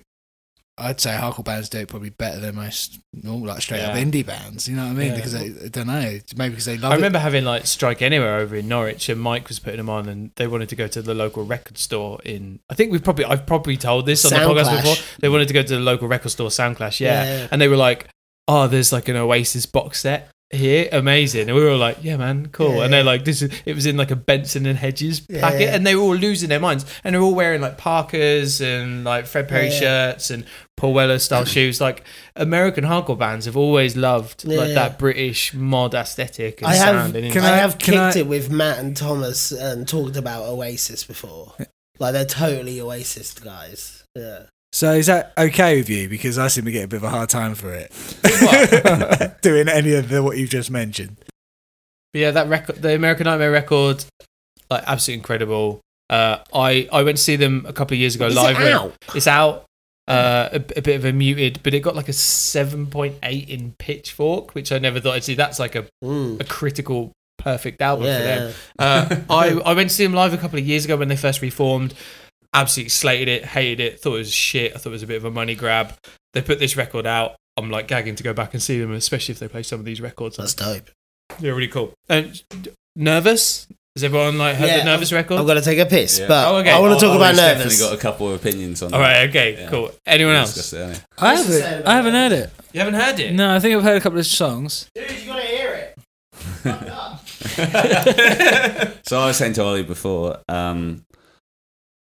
I'd say hardcore bands do it probably better than most normal, like straight yeah. up indie bands. You know what I mean? Yeah. Because they, I don't know, maybe because they love. I remember it. having like Strike Anywhere over in Norwich, and Mike was putting them on, and they wanted to go to the local record store. In I think we've probably I've probably told this on Sound the podcast Clash. before. They wanted to go to the local record store, Sound Clash, yeah. yeah, yeah. And they were like, "Oh, there's like an Oasis box set here, amazing!" And we were all like, "Yeah, man, cool." Yeah, and they're like, "This is." It was in like a Benson and Hedges yeah, packet, yeah. and they were all losing their minds, and they're all wearing like Parkers and like Fred Perry yeah, yeah. shirts and Paul Weller style shoes. Like American hardcore bands have always loved yeah, like yeah. that British mod aesthetic. And I sound have, and can I have kicked I... it with Matt and Thomas and talked about Oasis before. Like they're totally Oasis guys. Yeah. So is that okay with you? Because I seem to get a bit of a hard time for it. What? Doing any of the, what you've just mentioned. But yeah, that record, the American Nightmare record, like absolutely incredible. Uh, I I went to see them a couple of years ago is live. It out? It's out. Uh, a, a bit of a muted, but it got like a seven point eight in Pitchfork, which I never thought I'd see. That's like a mm. a critical. Perfect album yeah. for them. Uh, I I went to see them live a couple of years ago when they first reformed. Absolutely slated it, hated it, thought it was shit. I thought it was a bit of a money grab. They put this record out. I'm like gagging to go back and see them, especially if they play some of these records. That's dope. They're really cool. And Nervous? Has everyone like heard yeah, the Nervous record? I've got to take a piss, yeah. but oh, okay. I want to talk about Nervous. I've definitely got a couple of opinions on that. All right, okay, yeah. cool. Anyone we'll else? It, I, haven't, I haven't heard it. You haven't heard it? No, I think I've heard a couple of songs. Dude, you got to hear it. Fuck up. So I was saying to Ollie before, um,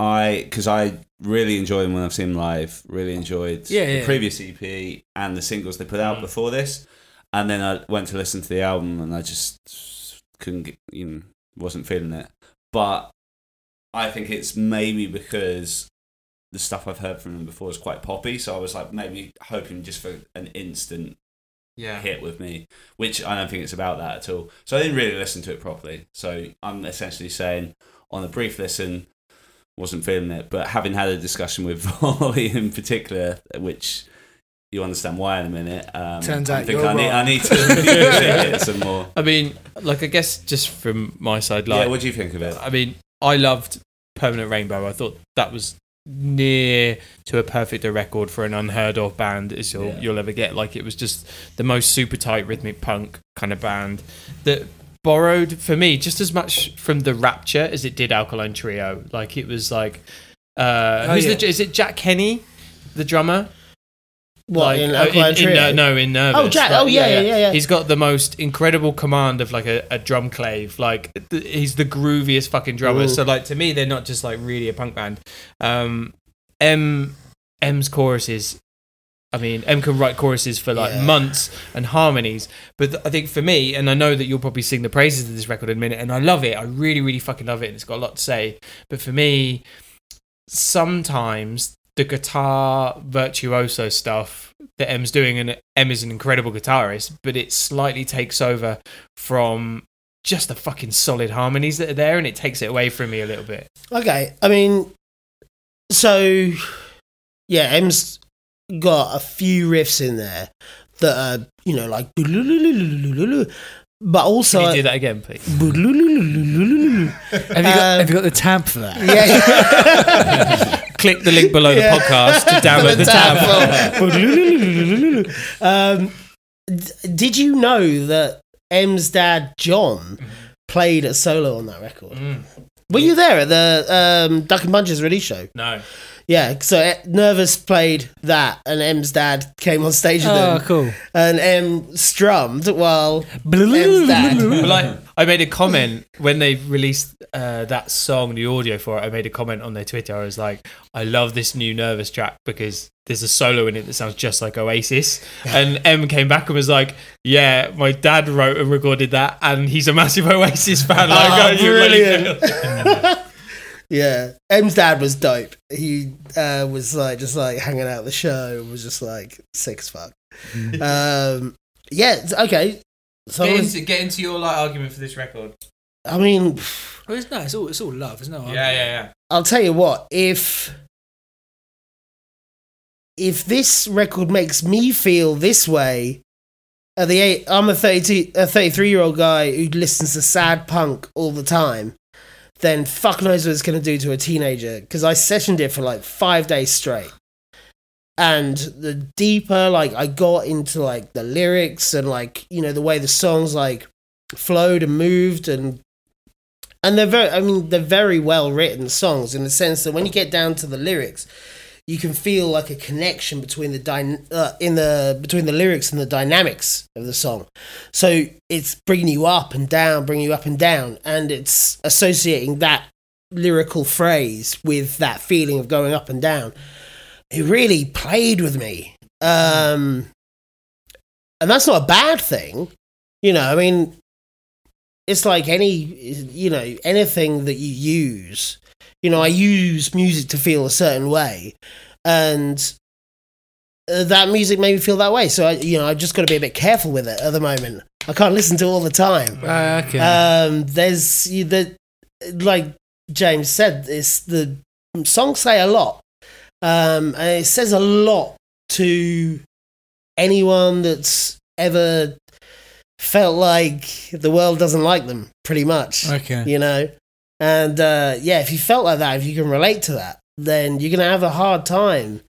I because I really enjoy them when I've seen them live. Really enjoyed yeah, yeah. the previous E P and the singles they put out mm. before this, and then I went to listen to the album and I just couldn't get, you know, wasn't feeling it. But I think it's maybe because the stuff I've heard from them before is quite poppy, so I was like maybe hoping just for an instant yeah. hit with me, which I don't think it's about that at all. So I didn't really listen to it properly. So I'm essentially saying on a brief listen, wasn't feeling it, but having had a discussion with Volley in particular, which you understand why in a minute, um, turns out I think you're I, need, I need to it some more. I mean, like I guess just from my side, like yeah, what do you think of it? I mean, I loved Permanent Rainbow. I thought that was near to a perfect a record for an unheard of band as you'll, yeah. you'll ever get. Like it was just the most super tight rhythmic punk kind of band that borrowed for me just as much from The Rapture as it did Alkaline Trio. Like it was like uh oh, who's yeah. the, is it Jack Kenny the drummer? What, like, in Alkaline in, Trio? In, uh, no, in Nervus. Oh, Jack. Like, oh, yeah yeah, yeah, yeah, yeah. He's got the most incredible command of, like, a, a drum clave. Like, th- he's the grooviest fucking drummer. Ooh. So, like, to me, they're not just, like, really a punk band. Um, M M's choruses, I mean, M can write choruses for, like, yeah. months and harmonies. But th- I think for me, and I know that you'll probably sing the praises of this record in a minute, and I love it. I really, really fucking love it, and it's got a lot to say. But for me, sometimes the guitar virtuoso stuff that M's doing, and M is an incredible guitarist, but it slightly takes over from just the fucking solid harmonies that are there, and it takes it away from me a little bit. Okay, I mean, so, yeah, M's got a few riffs in there that are, you know, like, but also... Can you do that again, please? have, you got, um, have you got the tab for that? Yeah. Click the link below yeah. the podcast to download the tab. tab. um, d- did you know that M's dad, John, played a solo on that record? Mm. Were you there at the um, Ducking Punches release show? No. Yeah, so Nervus played that, and M's dad came on stage with oh, them. Oh, cool. And M strummed while M's dad... Well, I, I made a comment when they released uh, that song, the audio for it, I made a comment on their Twitter. I was like, I love this new Nervus track because there's a solo in it that sounds just like Oasis. And M came back and was like, yeah, my dad wrote and recorded that, and he's a massive Oasis fan. Like, oh, brilliant. Really yeah, M's dad was dope. He uh, was like just like hanging out at the show and was just like sick as fuck. um, yeah, okay. So get into, get into your like argument for this record. I mean, well, it's no, it's all it's all love, isn't it? Yeah, yeah, yeah. I'll tell you what. If if this record makes me feel this way, at the eight, I'm a thirty-two, a thirty-three year old guy who listens to sad punk all the time. Then fuck knows what it's going to do to a teenager, because I sessioned it for like five days straight. And the deeper, like, I got into, like, the lyrics and, like, you know, the way the songs, like, flowed and moved and... And they're very, I mean, they're very well-written songs in the sense that when you get down to the lyrics, you can feel, like, a connection between the dy- uh, in the between the lyrics and the dynamics of the song. So it's bringing you up and down, bringing you up and down, and it's associating that lyrical phrase with that feeling of going up and down. It really played with me. Um, and that's not a bad thing. You know, I mean, it's like any, you know, anything that you use... You know, I use music to feel a certain way, and that music made me feel that way. So, I, you know, I've just got to be a bit careful with it at the moment. I can't listen to it all the time. Uh, okay. Um, there's, you, the, like James said, it's the songs say a lot. Um, and it says a lot to anyone that's ever felt like the world doesn't like them, pretty much. Okay. You know? And, uh, yeah, if you felt like that, if you can relate to that, then you're going to have a hard time,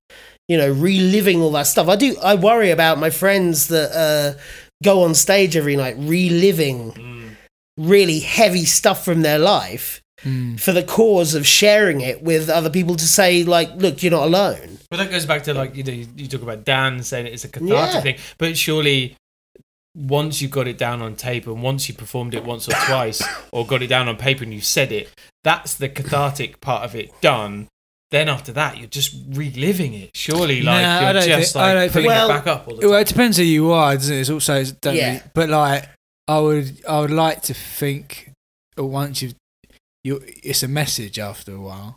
you know, reliving all that stuff. I do. I worry about my friends that uh, go on stage every night reliving mm. really heavy stuff from their life mm. for the cause of sharing it with other people to say, like, look, you're not alone. Well, that goes back to, like, you know, you talk about Dan saying it's a cathartic yeah. thing, but surely... Once you got it down on tape and once you performed it once or twice or got it down on paper and you said it, that's the cathartic part of it done. Then after that, you're just reliving it. Surely, like, no, you're I don't just think, like I don't putting well, it back up all the time. Well, it depends who you are, doesn't it? It's also, don't yeah. it? But like, I would, I would like to think once you've, you, it's a message after a while.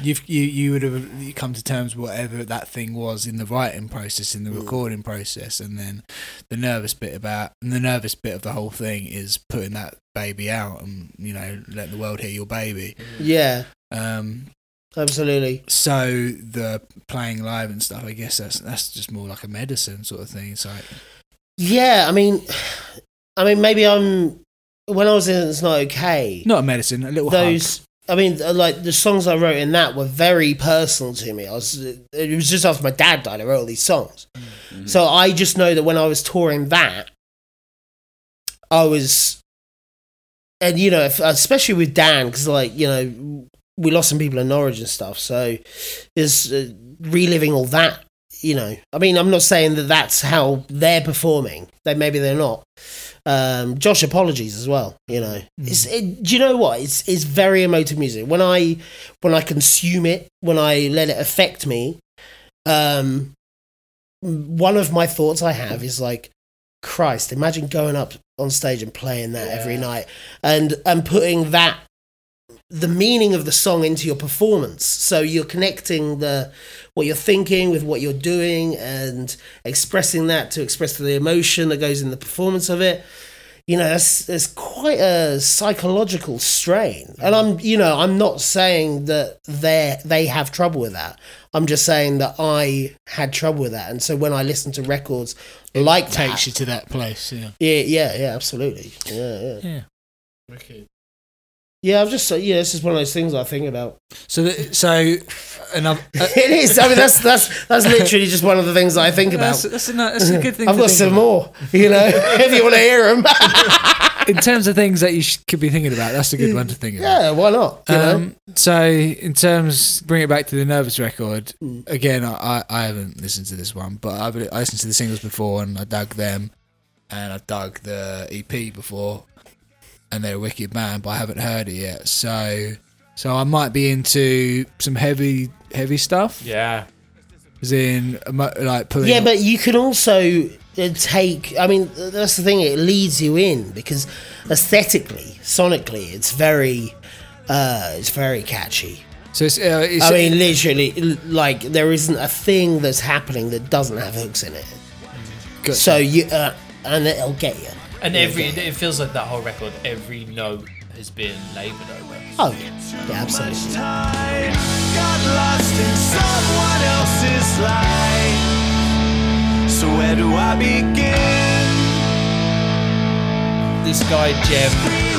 You've, you you would have come to terms with whatever that thing was in the writing process, in the recording process, and then the nervous bit about and the nervous bit of the whole thing is putting that baby out and, you know, letting the world hear your baby. Yeah. Um. Absolutely. So the playing live and stuff, I guess that's that's just more like a medicine sort of thing. It's like, yeah, I mean, I mean, maybe I'm when I was in It's Not Okay. Not a medicine, a little those. Hug. I mean, like, the songs I wrote in that were very personal to me. I was, it was just after my dad died, I wrote all these songs. Mm-hmm. So I just know that when I was touring that, I was, and, you know, if, especially with Dan, because, like, you know, we lost some people in Norwich and stuff, so it's uh, reliving all that, you know. I mean, I'm not saying that that's how they're performing. They Maybe they're not. Um, Josh, apologies as well. You know, it's, it, do you know what? It's it's very emotive music. When I when I consume it, when I let it affect me, um, one of my thoughts I have is like, Christ, imagine going up on stage and playing that yeah. every night, and and putting that the meaning of the song into your performance. So you're connecting the what you're thinking with what you're doing and expressing that to express the emotion that goes in the performance of it. You know, that's, that's quite a psychological strain. And I'm, you know, I'm not saying that they they have trouble with that. I'm just saying that I had trouble with that. And so when I listen to records like that, takes you to that place. Yeah. Yeah. Yeah. Yeah. Absolutely. Yeah. Yeah. yeah. Okay. Yeah, I've just yeah. It's just one of those things I think about. So, the, so another. Uh, it is. I mean, that's that's that's literally just one of the things that I think about. That's, that's, a, that's a good thing. I've to got think some about. More, you know, if you want to hear them. In terms of things that you sh- could be thinking about, that's a good one to think about. Yeah, why not? You um, know? So, in terms, bring it back to the Nervous record again. I, I haven't listened to this one, but I've I listened to the singles before, and I dug them, and I dug the E P before. And they're a wicked band, but I haven't heard it yet. So, so I might be into some heavy, heavy stuff. Yeah, as in like pulling. Yeah, up. But you can also take. I mean, that's the thing. It leads you in because aesthetically, sonically, it's very, uh, it's very catchy. So it's. Uh, it's I mean, literally, like there isn't a thing that's happening that doesn't have hooks in it. Gotcha. So you, uh, and it'll get you. And every it feels like that whole record, every note has been laboured over. Oh yeah, yeah, absolutely. Got lost in someone else's life. So where do I begin? This guy Jem,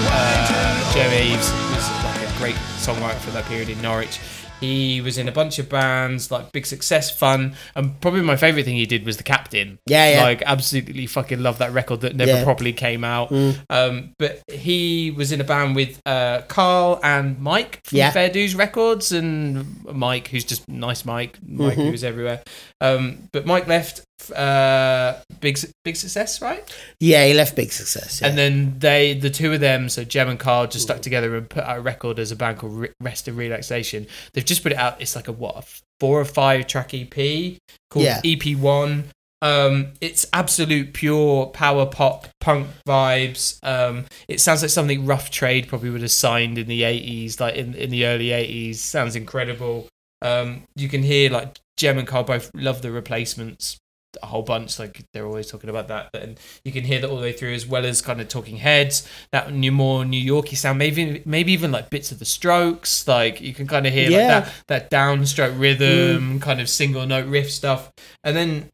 uh, Jem Eves, was like a great songwriter for that period in Norwich. He was in a bunch of bands, like Big Success, Fun, and probably my favourite thing he did was The Captain. Yeah, yeah. Like, absolutely fucking love that record that never yeah. properly came out. Mm. Um, but he was in a band with uh, Carl and Mike from yeah. Fair Dues Records, and Mike, who's just nice Mike, Mike mm-hmm. who was everywhere. Um, but Mike left uh, Big Big Success, right? Yeah, he left Big Success. Yeah. And then they, the two of them, so Jem and Carl, just stuck together and put out a record as a band called Re- Rest and Relaxation. They've just put it out. It's like a what a four or five track E P called yeah. E P one. Um, it's absolute pure power pop punk vibes. Um, it sounds like something Rough Trade probably would have signed in the eighties, like in in the early eighties. Sounds incredible. Um, you can hear like Jem and Carl both love The Replacements a whole bunch, like they're always talking about that, and you can hear that all the way through, as well as kind of Talking Heads, that new more New Yorky sound, maybe maybe even like bits of The Strokes, like you can kind of hear yeah. like that that downstroke rhythm, mm. kind of single note riff stuff, and then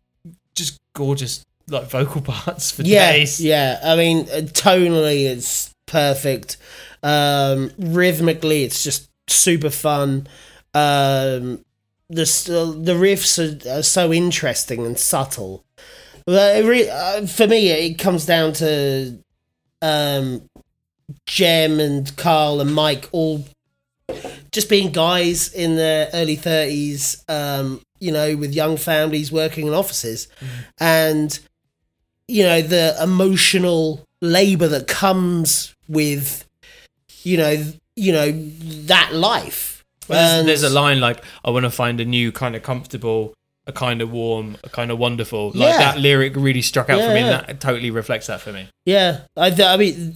just gorgeous like vocal parts for yeah, days. Yeah, I mean tonally it's perfect, um, rhythmically it's just super fun. Um, The the riffs are, are so interesting and subtle. But it re, uh, for me, it comes down to um, Jem and Carl and Mike all just being guys in their early thirties, um, you know, with young families working in offices. Mm. And, you know, the emotional labour that comes with, you know, you know, that life. Well, there's, there's a line like, I want to find a new kind of comfortable, a kind of warm, a kind of wonderful. Like yeah. that lyric really struck out yeah, for me, yeah. and that totally reflects that for me. Yeah, I, I mean,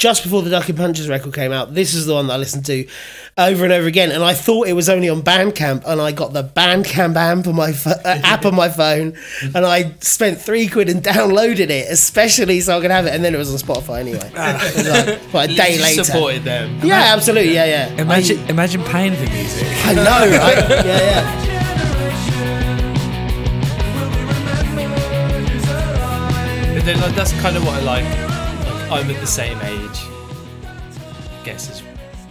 just before the Ducking Punches record came out. This is the one that I listened to over and over again, and I thought it was only on Bandcamp, and I got the Bandcamp amp on my fo- uh, app on my phone, and I spent three quid and downloaded it, especially so I could have it, and then it was on Spotify anyway. Like, like a day you later. Supported them. Yeah, imagine, absolutely. Yeah, yeah. Imagine, I, imagine paying for music. I know, right? Yeah, yeah. Then, like, that's kind of what I like. Like, I'm at the same age, I guess, as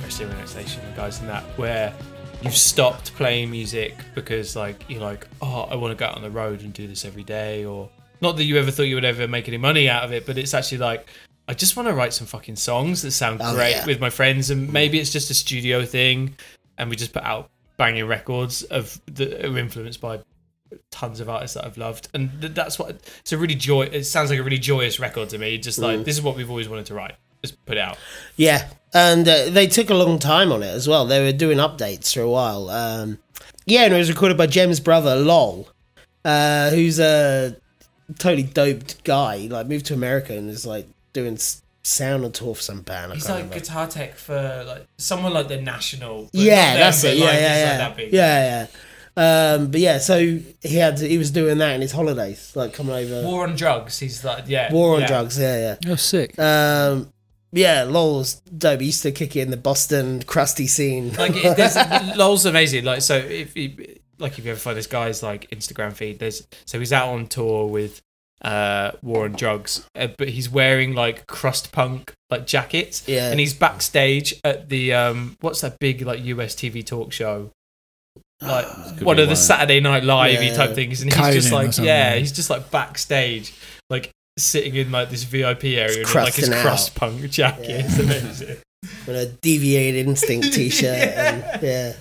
Rest and Relaxation, the guys in that, where you've stopped playing music because, like, you're like, oh, I want to go out on the road and do this every day, or not that you ever thought you would ever make any money out of it, but it's actually like, I just want to write some fucking songs that sound oh, great yeah. with my friends, and maybe it's just a studio thing, and we just put out banging records of that are influenced by tons of artists that I've loved, and that's what it's a really joy it sounds like a really joyous record to me, just like mm. this is what we've always wanted to write, just put it out. Yeah, and uh, they took a long time on it as well. They were doing updates for a while. Um yeah, and it was recorded by Jem's brother Lol, uh who's a totally doped guy, like moved to America and is like doing s- sound on tour for some band. I he's like remember. Guitar tech for like someone like the National, yeah that's it, yeah like, yeah yeah. Like that yeah yeah Um, but yeah, so he had to, he was doing that in his holidays, like coming over. War on Drugs, he's like, yeah. War on yeah. Drugs, yeah, yeah. Oh, sick. Um, yeah, Lol's dope. He used to kick it in the Boston crusty scene. Like, Lol's amazing. Like, so if you, like, if you ever find this guy's like Instagram feed, there's so he's out on tour with uh, War on Drugs, uh, but he's wearing like crust punk like jackets, yeah. And he's backstage at the um, what's that big like U S T V talk show? Like one of the Saturday Night Live yeah. type things, and he's Conan just like, yeah, he's just like backstage, like sitting in like this V I P area, in like his out. crust punk jacket. Yeah. It's amazing. With a Deviated Instinct t-shirt, yeah. And, yeah,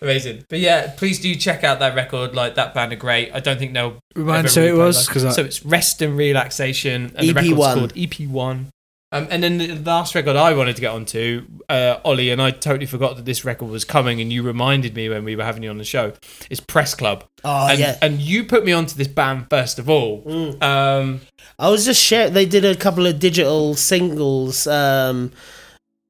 amazing. But yeah, please do check out that record. Like that band are great. I don't think they'll. Remind so it was because I... so it's Rest and Relaxation, and E P the record's one. Called E P one. Um, and then the last record I wanted to get onto, uh, Ollie, and I totally forgot that this record was coming, and you reminded me when we were having you on the show, is Press Club. Oh, and, yeah. And you put me onto this band first of all. Mm. Um, I was just sharing, they did a couple of digital singles um,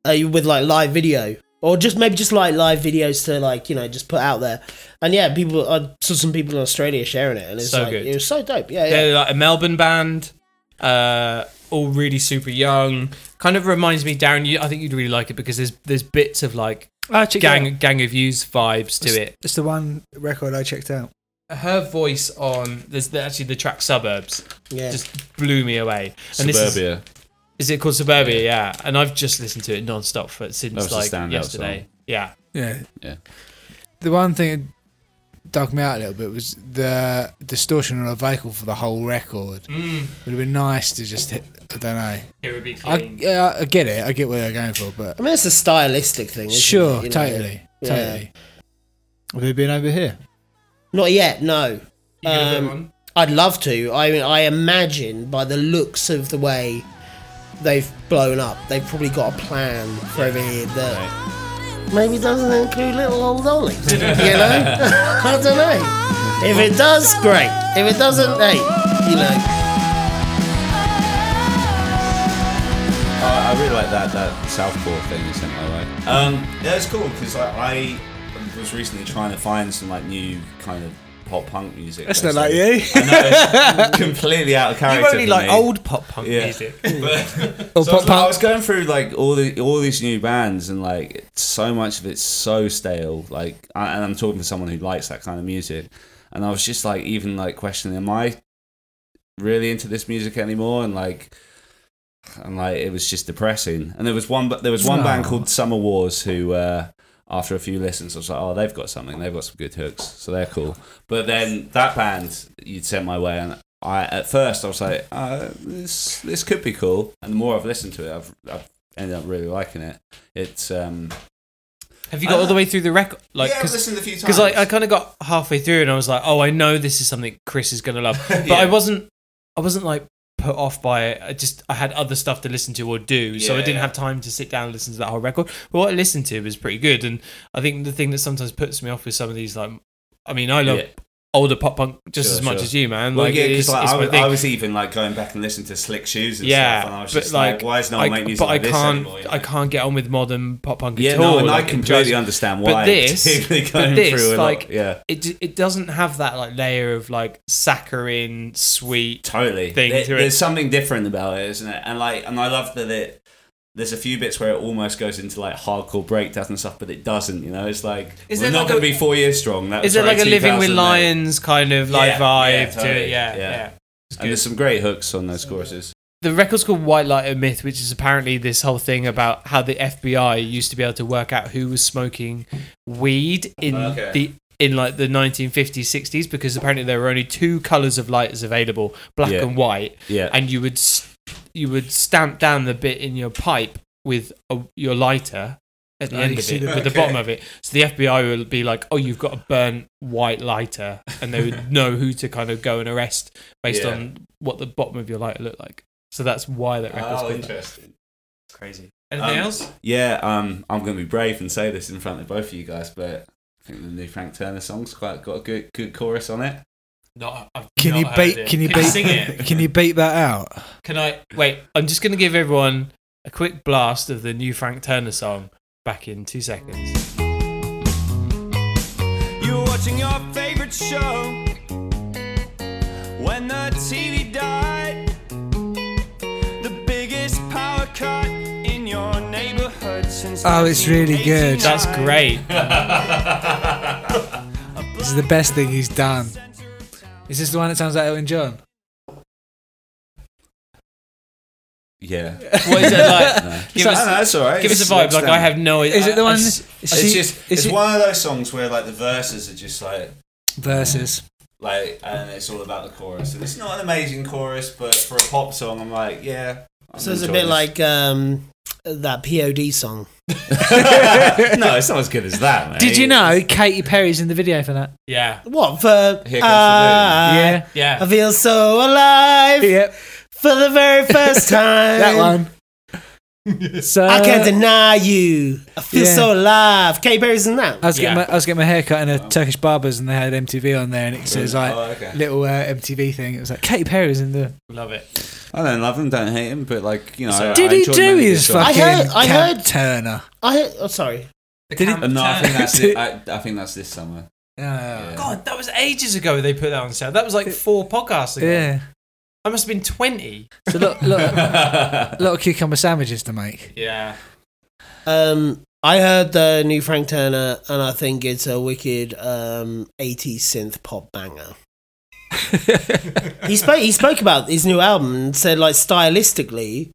uh, with like live video, or just maybe just like live videos to like, you know, just put out there. And yeah, people, I saw some people in Australia sharing it, and it's so like, good. It was so dope. Yeah, yeah. They're like a Melbourne band. Uh, all really super young. Kind of reminds me, Darren, you, I think you'd really like it because there's there's bits of like oh, gang out. Gang of Youths vibes to it's, it. It's the one record I checked out. Her voice on there's the, actually the track Suburbs yeah. just blew me away. And Suburbia. This is, is it called Suburbia? Yeah. And I've just listened to it non-stop for since like yesterday. Song. Yeah. Yeah. Yeah. The one thing that dug me out a little bit was the distortion on a vocal for the whole record. Mm. It would have been nice to just hit. I don't know. It would be clean. I, yeah, I get it. I get what they're going for, but I mean, it's a stylistic thing. Isn't sure, it? You know, totally, yeah. totally. Have they been over here? Not yet. No. You um, I'd love to. I mean, I imagine by the looks of the way they've blown up, they've probably got a plan for over here that right. maybe doesn't include little old Ollie. You know, I don't know. If it does, great. If it doesn't, hey, you know. I really like that that Southport thing you sent my way. Um, yeah, it's cool because like, I was recently trying to find some like new kind of pop punk music. That's not like you. I know, it's completely out of character. You only like me. Old pop punk yeah. music. But, or so pop I, was, like, I was going through like all the all these new bands, and like so much of it's so stale. Like, I, and I'm talking to someone who likes that kind of music, and I was just like even like questioning, am I really into this music anymore? And like. And like it was just depressing. And there was one, but there was one oh. band called Summer Wars who, uh, after a few listens, I was like, "Oh, they've got something. They've got some good hooks, so they're cool." But then that band you'd sent my way, and I at first I was like, oh, "This this could be cool." And the more I've listened to it, I've, I've ended up really liking it. It's um, have you got all know. the way through the record? Like, yeah, I've listened a few times. Because like I kind of got halfway through, and I was like, "Oh, I know this is something Chris is gonna love," but yeah. I wasn't. I wasn't like. put off by it. I just I had other stuff to listen to or do, yeah, so I didn't yeah. have time to sit down and listen to that whole record. But what I listened to was pretty good, and I think the thing that sometimes puts me off with some of these, like, I mean, I love yeah. older pop punk just sure, as much sure. as you, man. Well, like, yeah, because like, I, I was even like going back and listening to Slick Shoes and yeah, stuff, and I was just like, like, why is no one making music like this anymore? But I can't get on with modern pop punk yeah, at all. Yeah, no, and like, I completely understand why. But this, but this, like, lot, yeah, it it doesn't have that like layer of like saccharine sweet totally thing there, to it. There's something different about it, isn't it? And like, and I love that it. There's a few bits where it almost goes into like hardcore breakdowns and stuff, but it doesn't, you know? It's like, is we're not like going to be four years strong. That is it like a Living with Lions kind of like yeah, vibe yeah, totally. to it? Yeah, yeah. yeah. And there's some great hooks on those choruses. The record's called White Light of Myth, which is apparently this whole thing about how the F B I used to be able to work out who was smoking weed in okay. the in like the nineteen fifties, sixties, because apparently there were only two colours of lights available, black yeah. and white, yeah. and you would... St- you would stamp down the bit in your pipe with a, your lighter at the end of it, with okay. the bottom of it. So the F B I would be like, oh, you've got a burnt white lighter. And they would know who to kind of go and arrest based yeah. on what the bottom of your lighter looked like. So that's why that record's called. Oh, interesting. That. Crazy. Anything um, else? Yeah, um, I'm going to be brave and say this in front of both of you guys, but I think the new Frank Turner song's quite got a good good chorus on it. Not, can, you beat, it. can you can beat can you beat can you beat that out? Can I wait? I'm just going to give everyone a quick blast of the new Frank Turner song. Back in two seconds. You're watching your favorite show. When the T V died, the biggest power cut in your neighborhood since. Oh, it's really good. That's great. This is the best thing he's done. Is this the one that sounds like Elton John? Yeah. What is it like? No. Give us, no, no, it's all right. Give us a vibe. Like down. I have no. Is I, it the one? I, I, is it's she, just. It's she, one of those songs where like the verses are just like verses. Like, and it's all about the chorus, and it's not an amazing chorus, but for a pop song, I'm like, yeah. I'm so it's a bit this. like um, that P O D song. No, it's not as good as that, mate. Did you know Katy Perry's in the video for that? Yeah. What? For uh, yeah. yeah. I feel so alive yep. for the very first time. That one. So, I can't deny you. I feel yeah. so alive. Katy Perry's in that. I was, yeah. getting my, I was getting my hair cut in a oh. Turkish barber's, and they had M T V on there, and it was, it was like a oh, okay. little uh, M T V thing. It was like Katy Perry's in the... Love it. I don't love him, don't hate him, but like, you know. So I, did I he do his fucking I heard, I Camp heard, Turner? I heard, oh, sorry. The did Camp it, no, I think, that's it, I, I think that's this summer. Uh, yeah. God, that was ages ago they put that on sale. That was like four podcasts ago. Yeah. I must have been twenty. So look, look, a lot of cucumber sandwiches to make. Yeah. Um, I heard the new Frank Turner, and I think it's a wicked um, eighties synth pop banger. he spoke he spoke about his new album and said, like, stylistically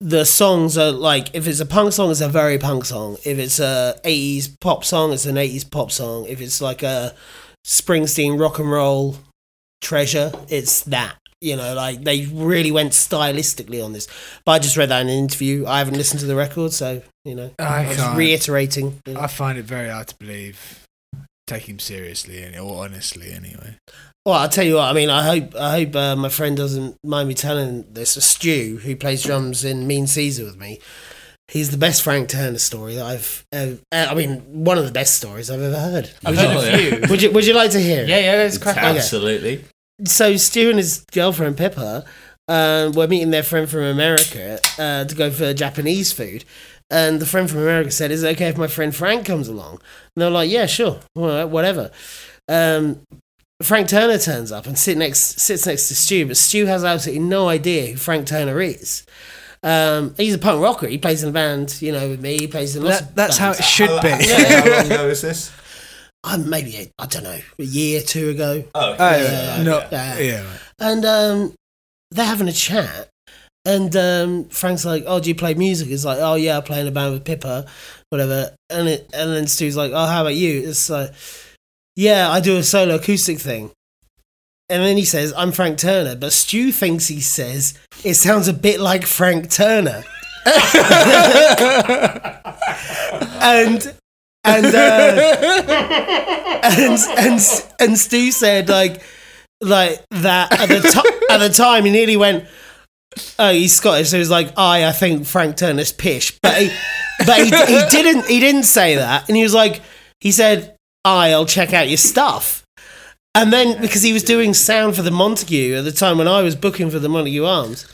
the songs are like, if it's a punk song, it's a very punk song. If it's a eighties pop song, it's an eighties pop song. If it's like a Springsteen rock and roll treasure, it's that, you know. Like, they really went stylistically on this. But I just read that in an interview. I haven't listened to the record, so, you know, I I'm just reiterating, you know. I find it very hard to believe, take him seriously, or honestly anyway. Well, I'll tell you what, I mean, I hope I hope uh, my friend doesn't mind me telling this. Stu, who plays drums in Mean Caesar with me, he's the best Frank Turner story that I've, uh, I mean, one of the best stories I've ever heard. I've would, heard you, a few. would you Would you like to hear it? Yeah, yeah, let's crack on. Absolutely. Okay. So Stu and his girlfriend, Pippa, uh, were meeting their friend from America uh, to go for Japanese food. And the friend from America said, is it okay if my friend Frank comes along? And they were like, yeah, sure, well, whatever. Um... Frank Turner turns up and sit next, sits next to Stu, but Stu has absolutely no idea who Frank Turner is. Um, he's a punk rocker. He plays in a band, you know, with me. He plays in lots that, of That's bands. How it should how, be. How, how long ago was this? Um, maybe, I don't know, a year, two ago. Oh, okay. oh yeah. yeah, no, yeah. yeah right. And um, they're having a chat, and um, Frank's like, oh, do you play music? He's like, oh, yeah, I play in a band with Pippa, whatever. And, it, and then Stu's like, oh, how about you? It's like... yeah, I do a solo acoustic thing. And then he says, I'm Frank Turner. But Stu thinks he says, it sounds a bit like Frank Turner. and and, uh, and and and Stu said, like, like that at the, to- at the time, he nearly went, oh, he's Scottish. So he's like, I, I think Frank Turner's pish. But he, but he, he didn't, he didn't say that. And he was like, he said, I'll check out your stuff. And then, because he was doing sound for the Montague at the time when I was booking for the Montague Arms,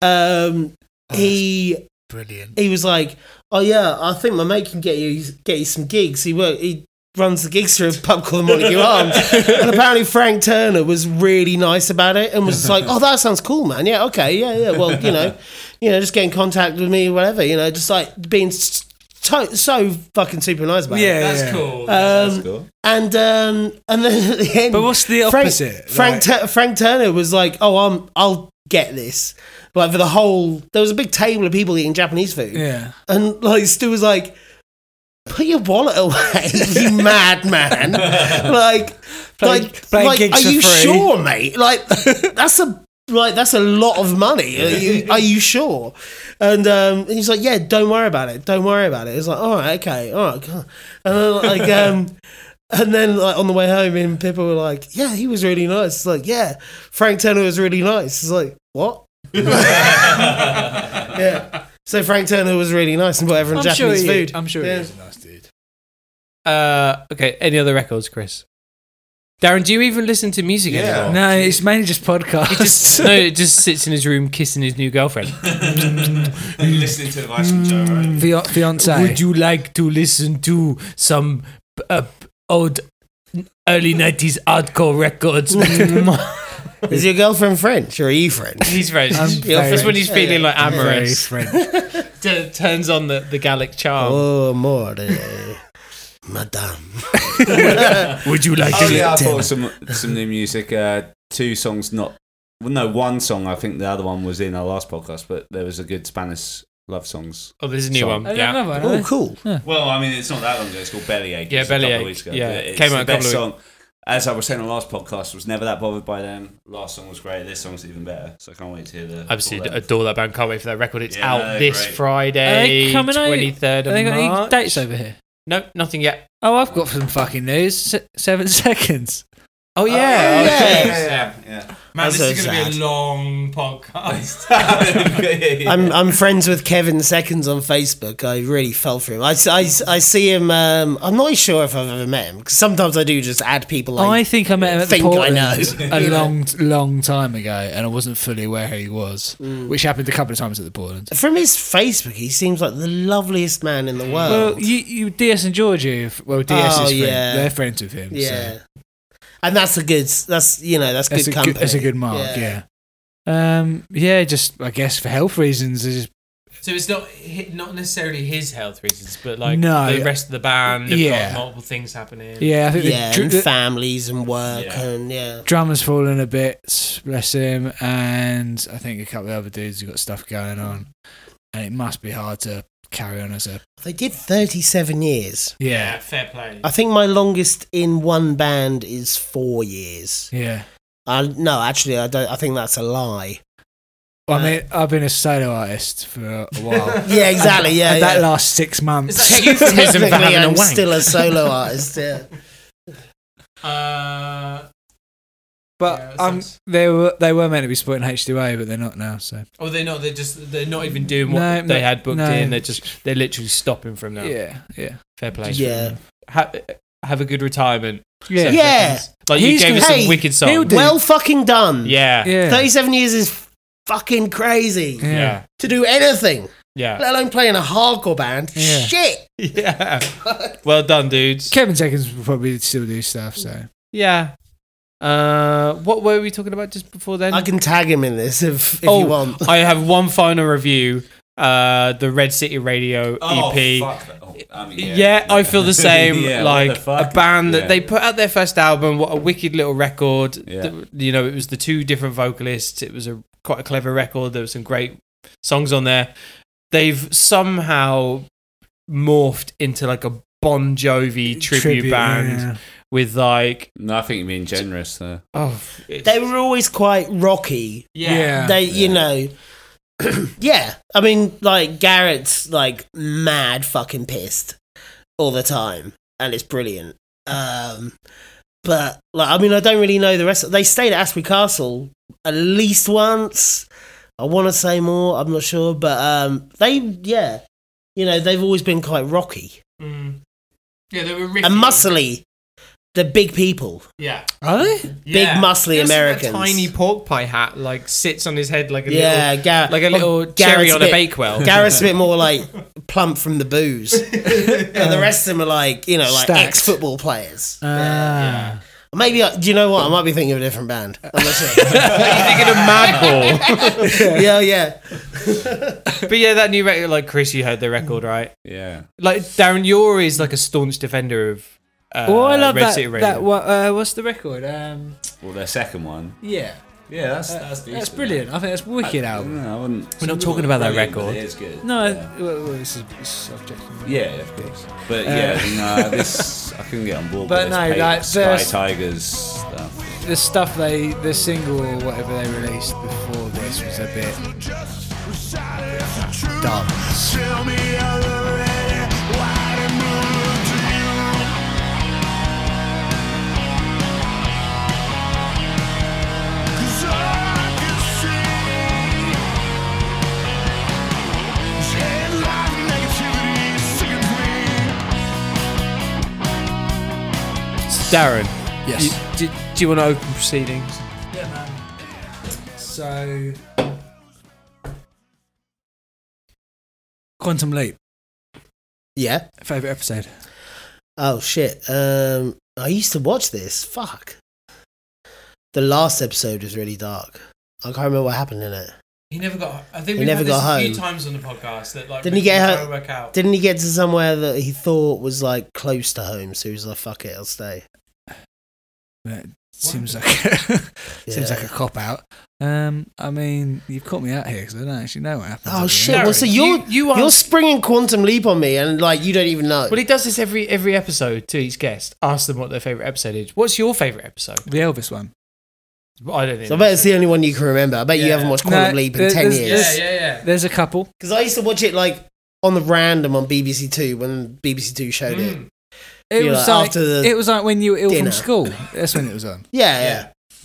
um, oh, he brilliant. He was like, "Oh yeah, I think my mate can get you get you some gigs." He worked, he runs the gigs through a pub called the Montague Arms, and apparently Frank Turner was really nice about it and was just like, "Oh, that sounds cool, man. Yeah, okay, yeah, yeah. Well, you know, you know, just get in contact with me, or whatever. You know, just like being." St- So, so fucking super nice about yeah, it. That's yeah, cool. Um, that's cool. And um, and then at the end, but what's the opposite? Frank Frank, like, T- Frank Turner was like, "Oh, I'm I'll get this." Like for the whole, there was a big table of people eating Japanese food. Yeah, and like Stu was like, "Put your wallet away, you madman!" Like, play, like, play like, are you free. Sure, mate? Like, that's a. Like, that's a lot of money. Are you, are you sure? And, um, and he's like, yeah, don't worry about it. Don't worry about it. It's like, all right, okay, all right. God. And then, like, um, and then like on the way home, and people were like, yeah, he was really nice. It's like, yeah, Frank Turner was really nice. It's like, what? Yeah. So Frank Turner was really nice and whatever in Japanese sure food. I'm sure he yeah. was a nice dude. Uh, okay, any other records, Chris? Darren, do you even listen to music yeah. anymore? No, it's mainly just podcasts. He just, no, it just sits in his room kissing his new girlfriend. And listening to advice from Joe Rogan. Fian- fiance. Would you like to listen to some uh, old early nineties hardcore records? Is your girlfriend French or are you French? He's French. That's when he's feeling yeah, like amorous. Very French. T- turns on the, the Gallic charm. Oh, more. Madame, would you like to? Oh yeah, I bought some some new music. Uh, two songs, not well, no, one song. I think the other one was in our last podcast, but there was a good Spanish love songs. Oh, there's a new song. one. Yeah. One, oh, cool. Yeah. Well, I mean, it's not that long ago. It's called Bellyache. Yeah, Bellyache. Yeah, it came out a couple of song. Weeks. As I was saying on the last podcast, was never that bothered by them. Last song was great. This song's even better. So I can't wait to hear the. Absolutely adore that band. Can't wait for that record. It's yeah, out this great. Friday, twenty third of March. Have they got March? Any dates over here? No, nothing yet. Oh, I've got some fucking news. Se- seven seconds. Oh, yeah. Oh, yeah. yeah, yeah, yeah. Man, that's this so is going to be a long podcast. I'm I'm friends with Kevin Seconds on Facebook. I really fell for him. I, I, I see him. Um, I'm not sure if I've ever met him, because sometimes I do just add people. I, I think I met him at the Portland I know. a long, long time ago, and I wasn't fully aware who he was, mm. which happened a couple of times at the Portland. From his Facebook, he seems like the loveliest man in the world. Well, you, you D S and Georgie, well, D S oh, is friend. Yeah. They're friends with him. Yeah. So. And that's a good, that's, you know, that's, that's good company. Good, that's a good mark, yeah. Yeah. Um, yeah, just, I guess, for health reasons. It's so it's not not necessarily his health reasons, but like no, the rest of the band, they've yeah. got multiple things happening. Yeah, I think yeah, the, and the, families and work yeah. and, yeah. Drummer's fallen a bit, bless him, and I think a couple of other dudes have got stuff going on, and it must be hard to carry on as a... They did thirty-seven years. Yeah. yeah, fair play. I think my longest in one band is four years. Yeah. Uh, no, actually, I don't. I think that's a lie. Well, uh, I mean, I've been a solo artist for a while. Yeah, exactly. Yeah, and yeah. That last six months. Is that how you technically, I'm a still a solo artist. Yeah. Uh. But yeah, um, sounds... they were they were meant to be supporting H two A, but they're not now. So oh, they're not. They're just they're not even doing what no, they had booked no. in. They're just they're literally stopping from now. Yeah, yeah. Fair play. Yeah. Ha- have a good retirement. Yeah, yeah. Like you He's gave us some hey, wicked songs. Well, fucking done. Yeah. yeah. Thirty-seven years is fucking crazy. Yeah. yeah. To do anything. Yeah. Let alone play in a hardcore band. Yeah. Shit. Yeah. Well done, dudes. Kevin Seconds will probably still do stuff. So yeah. Uh, what were we talking about just before then? I can tag him in this if, if oh, you want. I have one final review. Uh, the Red City Radio oh, E P. Fuck. Oh, I mean, yeah, yeah, I feel the same. Yeah, like the a band that yeah. they put out their first album. What a wicked little record! Yeah. The, you know, it was the two different vocalists. It was a quite a clever record. There were some great songs on there. They've somehow morphed into like a Bon Jovi tribute, tribute band. Yeah. With like, no, I think you mean generous though. Oh, they were always quite rocky. Yeah, yeah. They, you yeah. know, yeah. I mean, like Garrett's like mad fucking pissed all the time, and it's brilliant. Um, but like, I mean, I don't really know the rest. Of, they stayed at Asprey Castle at least once. I want to say more. I'm not sure, but um, they, yeah, you know, they've always been quite rocky. Mm. Yeah, they were riffy. And muscly. They're big people. Yeah. Are they? Yeah. Big, muscly Americans. A tiny pork pie hat, like, sits on his head like a yeah, little, Gar- like a little well, cherry on a, bit, a Bakewell. Gareth's a bit more, like, plump from the booze. And the rest of them are, like, you know, like, Stacked. ex-football players. Uh, yeah. Maybe, I, do you know what? I might be thinking of a different band. I'm not sure. Are you thinking of Madball? yeah, yeah. But yeah, that new record, like, Chris, you heard the record, right? Yeah. Like, Darren, you're is, like, a staunch defender of... Uh, oh, I love Red that. that what, uh, what's the record? Um, well, their second one. Yeah, yeah, that's uh, that's, that's brilliant. I think that's wicked I, album. No, I wouldn't, We're not talking about that record. It is good. No, yeah. I, well, well, this is subjective. Yeah, of course. But uh, yeah, no, this I couldn't get on board. But with no, this like Sky Tigers stuff. The stuff they, the single or whatever they released before this was a bit dumb. Darren, yes. You, do, do you want to open proceedings? Yeah, man. So, Quantum Leap. Yeah. Favorite episode? Oh shit! Um, I used to watch this. Fuck. The last episode was really dark. I can't remember what happened in it. He never got. I think we never got home. A few times on the podcast that like didn't he get home? Work out. Didn't he get to somewhere that he thought was like close to home? So he was like, "Fuck it, I'll stay." That seems like seems like a cop out. Um, I mean, you've caught me out here because I don't actually know what happened. Oh shit! Well, so you're you, you are... you're springing Quantum Leap on me, and like you don't even know. Well, he does this every every episode to each guest. Ask them what their favorite episode is. What's your favorite episode? The Elvis one. I don't think so. I bet it's the only one you can remember. I bet yeah. you haven't watched Quantum no, Leap in ten years. Yeah, yeah, yeah. There's a couple. Because I used to watch it like on the random on B B C Two when B B C Two showed mm. it. It you was know, like after the it was like when you were ill dinner. from school. That's when it was on. Yeah, yeah,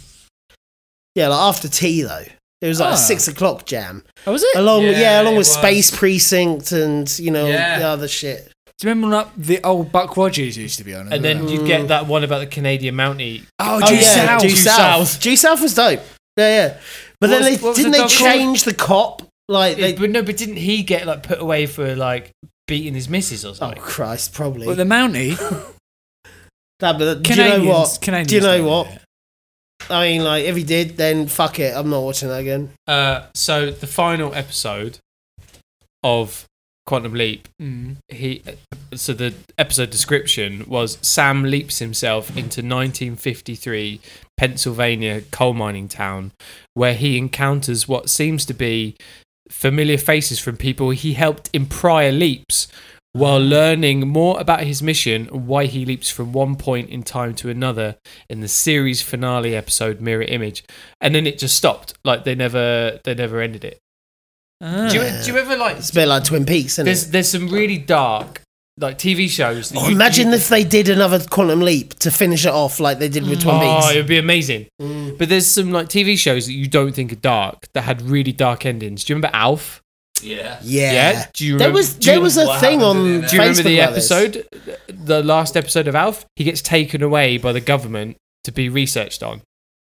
yeah. Like after tea though, it was like oh. a six o'clock jam. Oh, was it? Along yeah, with, yeah along with was. Space Precinct and you know yeah. the other shit. Do you remember when the old Buck Rogers used to be on? And then it? you'd get that one about the Canadian Mountie. Oh, Due oh, yeah. South. Due South. Due South was dope. Yeah, yeah. But what then was, they, didn't the they change called? the cop? Like, they... it, but no, but didn't he get like put away for like beating his missus or something? Oh Christ, probably. But the Mountie. That, but do you know what? Canadians do you know what? It. I mean, like, if he did, then fuck it. I'm not watching that again. Uh, so the final episode of Quantum Leap. Mm. He, so the episode description was Sam leaps himself into nineteen fifty-three Pennsylvania coal mining town, where he encounters what seems to be familiar faces from people he helped in prior leaps, while learning more about his mission and why he leaps from one point in time to another in the series finale episode Mirror Image. And then it just stopped. Like they never, they never ended it. Ah. Do, you, do you ever like? It's a bit like Twin Peaks, isn't there's, it? There's some really dark, like T V shows. That oh, you, imagine you, if they did another Quantum Leap to finish it off, like they did with Twin oh, Peaks. Oh, it would be amazing. Mm. But there's some like T V shows that you don't think are dark that had really dark endings. Do you remember Alf? Yeah, yeah. yeah? Do you there remember, was there was a thing on. Do you Facebook remember the episode, this? the last episode of Alf? He gets taken away by the government to be researched on.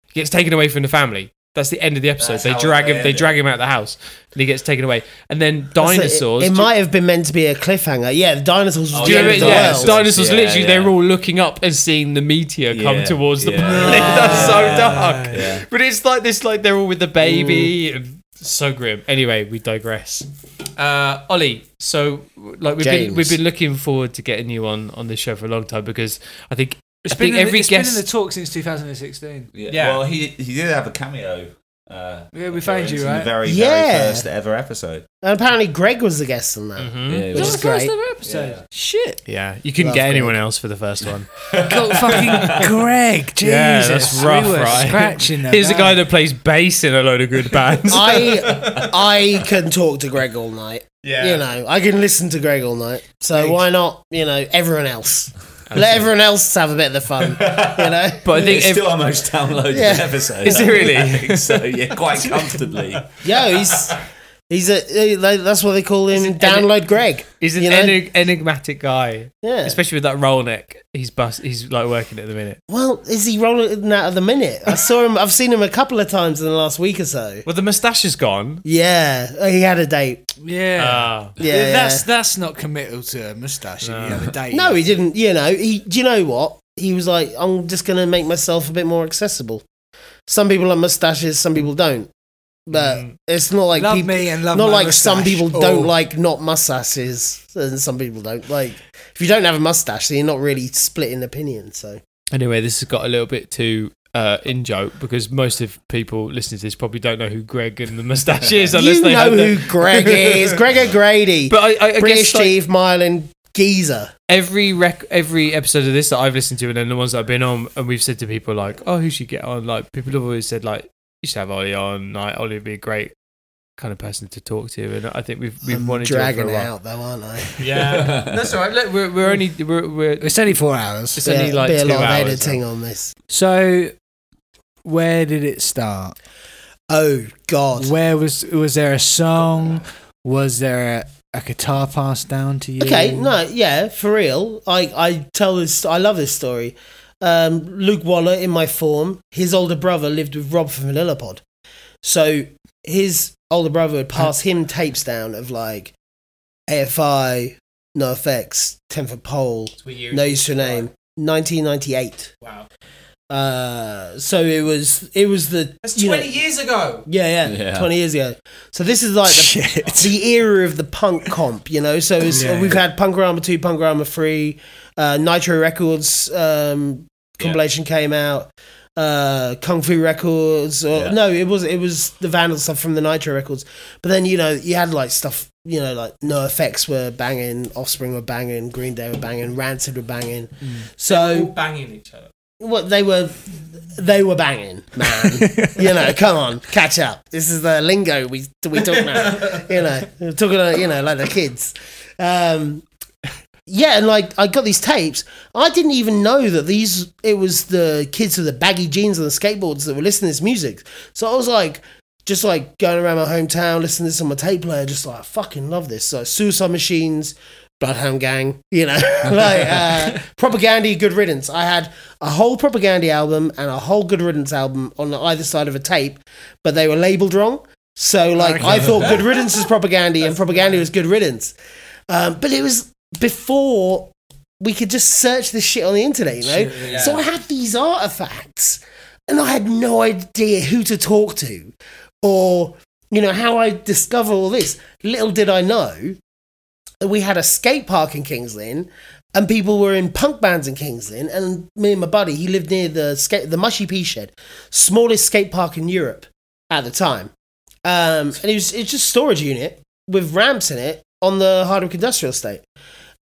He gets taken away from the family. That's the end of the episode. That's they drag him. They it. drag him out of the house, and he gets taken away. And then dinosaurs. It, it might have been meant to be a cliffhanger. Yeah, the dinosaurs. Oh, yeah, the dinosaurs. dinosaurs yeah, literally, yeah. They're all looking up and seeing the meteor yeah. come towards yeah. the planet. Yeah. That's so dark. Yeah. But it's like this. Like they're all with the baby. Mm. So grim. Anyway, we digress. Uh, Ollie. So like we've James. been we've been looking forward to getting you on on this show for a long time because I think. It's, I been, think in, every it's guest... been in the talk since two thousand sixteen. Yeah. yeah. Well, he he did have a cameo. Uh, yeah, we found you, right? The very, yeah. very first ever episode. And apparently Greg was the guest on that. Mm-hmm. Yeah, it was, was the great. first ever episode. Yeah. Shit. Yeah, you couldn't Love get anyone Greg. else for the first one. God, fucking Greg. Jesus. Yeah, that's rough, we were right? Scratching them Here's out. a guy that plays bass in a load of good bands. I I can talk to Greg all night. Yeah. You know, I can listen to Greg all night. So Thanks. why not, you know, everyone else? Absolutely. Let everyone else have a bit of the fun, you know. But I think it's every- still our most downloaded yeah. episode. Is it really? I think so, yeah, quite comfortably. Yo, he's He's a, that's what they call him, Download enig- Greg. He's an enig- enigmatic guy. Yeah. Especially with that roll neck. He's bust, he's like working at the minute. Well, is he rolling out at the minute? I saw him, I've seen him a couple of times in the last week or so. Well, the moustache is gone. Yeah. He had a date. Yeah. Oh. Yeah. That's yeah. that's not committal to a moustache no. if you have a date. No, he didn't, you know. He, do you know what? He was like, I'm just going to make myself a bit more accessible. Some people have moustaches, some people don't. But mm. it's not like love people, me and love not like mustache. Some people don't oh. like not mustaches, and some people don't like. If you don't have a mustache, then you're not really split in opinion. So anyway, this has got a little bit too uh, in joke because most of people listening to this probably don't know who Greg and the mustache is. Unless you they know who them. Greg is, Greg O'Grady, but I, I, I British guess, Chief, like, Milan Geezer. Every rec- every episode of this that I've listened to, and then the ones that I've been on, and we've said to people like, "Oh, who should get on?" Like people have always said like. You should have Ollie on. Like, Ollie would be a great kind of person to talk to, and I think we've we've I'm wanted dragging to dragging out though, aren't I? Yeah, that's all right. Look, we're we're only we're, we're it's only four hours. It's yeah, only like be two a lot hours, of editing right? on this. So, where did it start? Oh God, where was was there a song? Was there a, a guitar passed down to you? Okay, no, yeah, for real. I I tell this. I love this story. Um, Luke Waller in my form, his older brother lived with Rob from Vanillapod, so his older brother would pass him tapes down of like A F I, NoFX, ten foot Pole, No Use Your Name, nineteen ninety-eight. Wow. Uh, so it was it was the that's twenty know, years ago. Yeah, yeah, yeah, twenty years ago. So this is like the, the era of the punk comp, you know. So it's, yeah. we've had Punkorama two, Punkorama three. Uh, Nitro Records um, compilation yeah. came out. Uh, Kung Fu Records, or yeah. no, it was it was the Vandal stuff from the Nitro Records. But then you know you had like stuff, you know, like NoFX were banging, Offspring were banging, Green Day were banging, Rancid were banging. Mm. So they were all banging each other. What they were, they were banging, man. You know, come on, catch up. This is the lingo we we talk about. You know, we're talking about, you know, like the kids. Um, Yeah, and like I got these tapes. I didn't even know that these. It was the kids with the baggy jeans and the skateboards that were listening to this music. So I was like, just like going around my hometown, listening to this on my tape player, just like I fucking love this. So Suicide Machines, Bloodhound Gang, you know, like uh, Propaganda, Good Riddance. I had a whole Propaganda album and a whole Good Riddance album on either side of a tape, but they were labeled wrong. So like I, I thought Good Riddance was Propaganda and Propaganda was Good Riddance, um, but it was. Before we could just search this shit on the internet, you know? Sure, yeah. So I had these artifacts and I had no idea who to talk to or, you know, how I discover all this. Little did I know that we had a skate park in King's Lynn and people were in punk bands in King's Lynn, and me and my buddy, he lived near the skate, the Mushy Pea Shed, smallest skate park in Europe at the time. Um, and it was, it's just a storage unit with ramps in it on the Hardwick Industrial Estate.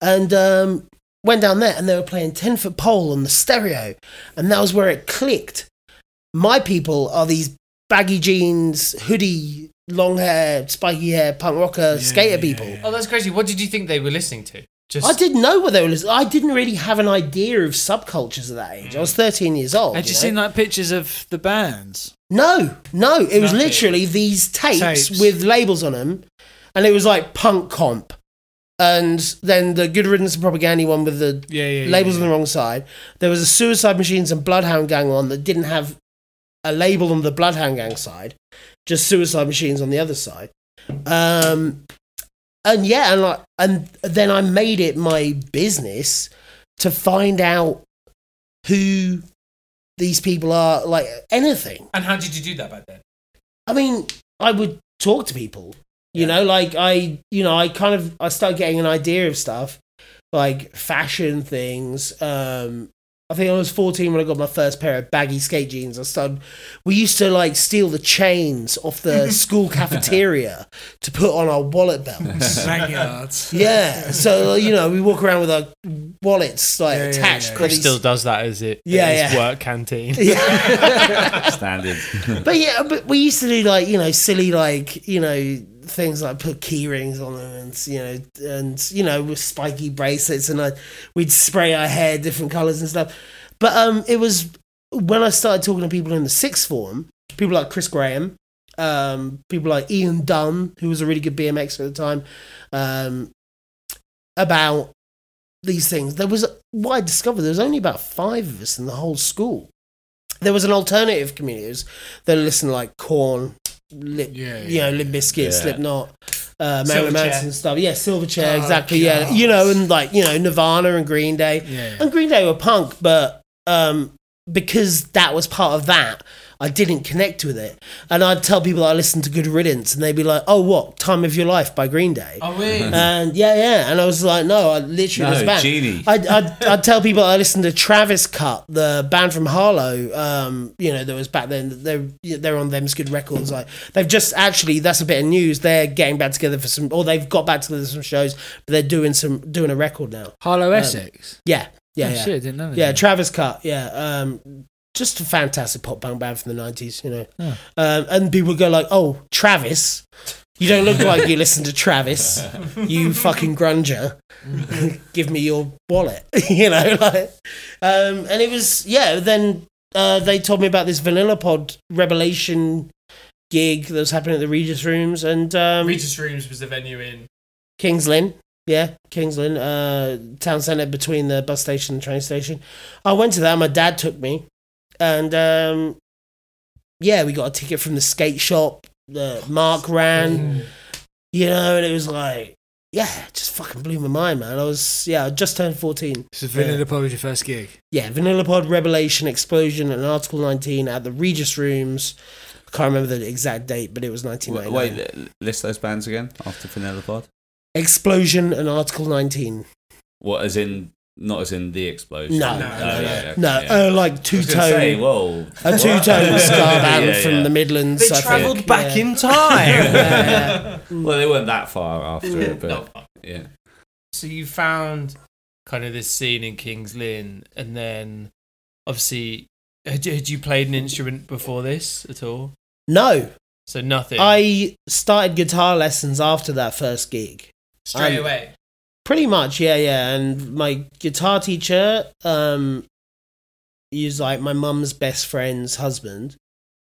And um, went down there and they were playing ten foot Pole on the stereo. And that was where it clicked. My people are these baggy jeans, hoodie, long hair, spiky hair, punk rocker, yeah, skater yeah, people. Yeah, yeah. Oh, that's crazy. What did you think they were listening to? Just... I didn't know what they were listening to. I didn't really have an idea of subcultures at that age. I was thirteen years old. Had you, you know? Seen like pictures of the bands? No, no. It was Nothing. literally these tapes, tapes with labels on them. And it was like punk comp. And then the Good Riddance and Propaganda one with the yeah, yeah, labels yeah, yeah. on the wrong side. There was a Suicide Machines and Bloodhound Gang one that didn't have a label on the Bloodhound Gang side, just Suicide Machines on the other side. Um, and yeah, and like, and then I made it my business to find out who these people are, like anything. And how did you do that back then? I mean, I would talk to people. You know, like I, you know, I kind of, I started getting an idea of stuff, like fashion things. Um, I think I was fourteen when I got my first pair of baggy skate jeans. I started, we used to like steal the chains off the school cafeteria to put on our wallet belts. Yeah. So, you know, we walk around with our wallets like yeah, attached. Yeah, yeah. Chris still does that as it, yeah, at his yeah. work canteen. Yeah. Standard. But yeah, but we used to do like, you know, silly, like, you know, things like put key rings on them and, you know, and, you know, with spiky bracelets and I, we'd spray our hair different colours and stuff. But um, it was when I started talking to people in the sixth form, people like Chris Graham, um, people like Ian Dunn, who was a really good B M Xer at the time, um, about these things. There was, what I discovered, there was only about five of us in the whole school. There was an alternative community that listened like Korn, Lip, yeah, yeah, you know, Limp Bizkit, yeah. Slipknot, uh, Marilyn Manson and stuff. Yeah, Silverchair, oh, exactly. God. Yeah, you know, and like, you know, Nirvana and Green Day. Yeah. And Green Day were punk, but um, because that was part of that, I didn't connect with it. And I'd tell people I listened to Good Riddance, and they'd be like, "Oh, what? Time of Your Life by Green Day." Oh, really? And yeah, yeah. And I was like, no, I literally no, was banned. Genie. I'd, I'd, I'd tell people I listened to Travis Cut, the band from Harlow, um, you know, that was back then. They're, they're on Them's Good Records. Like, they've just actually, that's a bit of news, they're getting back together for some, or they've got back together for some shows, but they're doing some, doing a record now. Harlow um, Essex? Yeah. Yeah, oh, yeah. Shit, I didn't know that. Yeah, Travis Cut, yeah. Um, just a fantastic pop punk band from the nineties, you know. Oh. Um, and people go like, "Oh, Travis, you don't look like you listen to Travis, you fucking grunger. Give me your wallet," you know. Like, um, and it was, yeah, then uh, they told me about this Vanilla Pod Revelation gig that was happening at the Regis Rooms. And um, Regis Rooms was the venue in King's Lynn. Yeah, King's Lynn, uh, town centre between the bus station and the train station. I went to that, my dad took me. And, um, yeah, we got a ticket from the skate shop that Mark ran, mm. you know, and it was like, yeah, it just fucking blew my mind, man. I was, yeah, I just turned fourteen. So Vanilla yeah. Pod was your first gig? Yeah, Vanilla Pod, Revelation, Explosion, and Article nineteen at the Regis Rooms. I can't remember the exact date, but it was nineteen ninety-nine. Wait, wait list those bands again after Vanilla Pod? Explosion and Article nineteen. What, as in... Not as in The Explosion. No, no, no. no, no. no. Yeah. Uh, like two tone, well, a two tone ska band yeah, yeah. from the Midlands. They travelled back yeah. in time. yeah. Well, they weren't that far after it, but no. yeah. So you found kind of this scene in King's Lynn, and then obviously, had you, had you played an instrument before this at all? No. So nothing. I started guitar lessons after that first gig. Straight um, away. Pretty much, yeah, yeah. And my guitar teacher, um, he was like my mum's best friend's husband,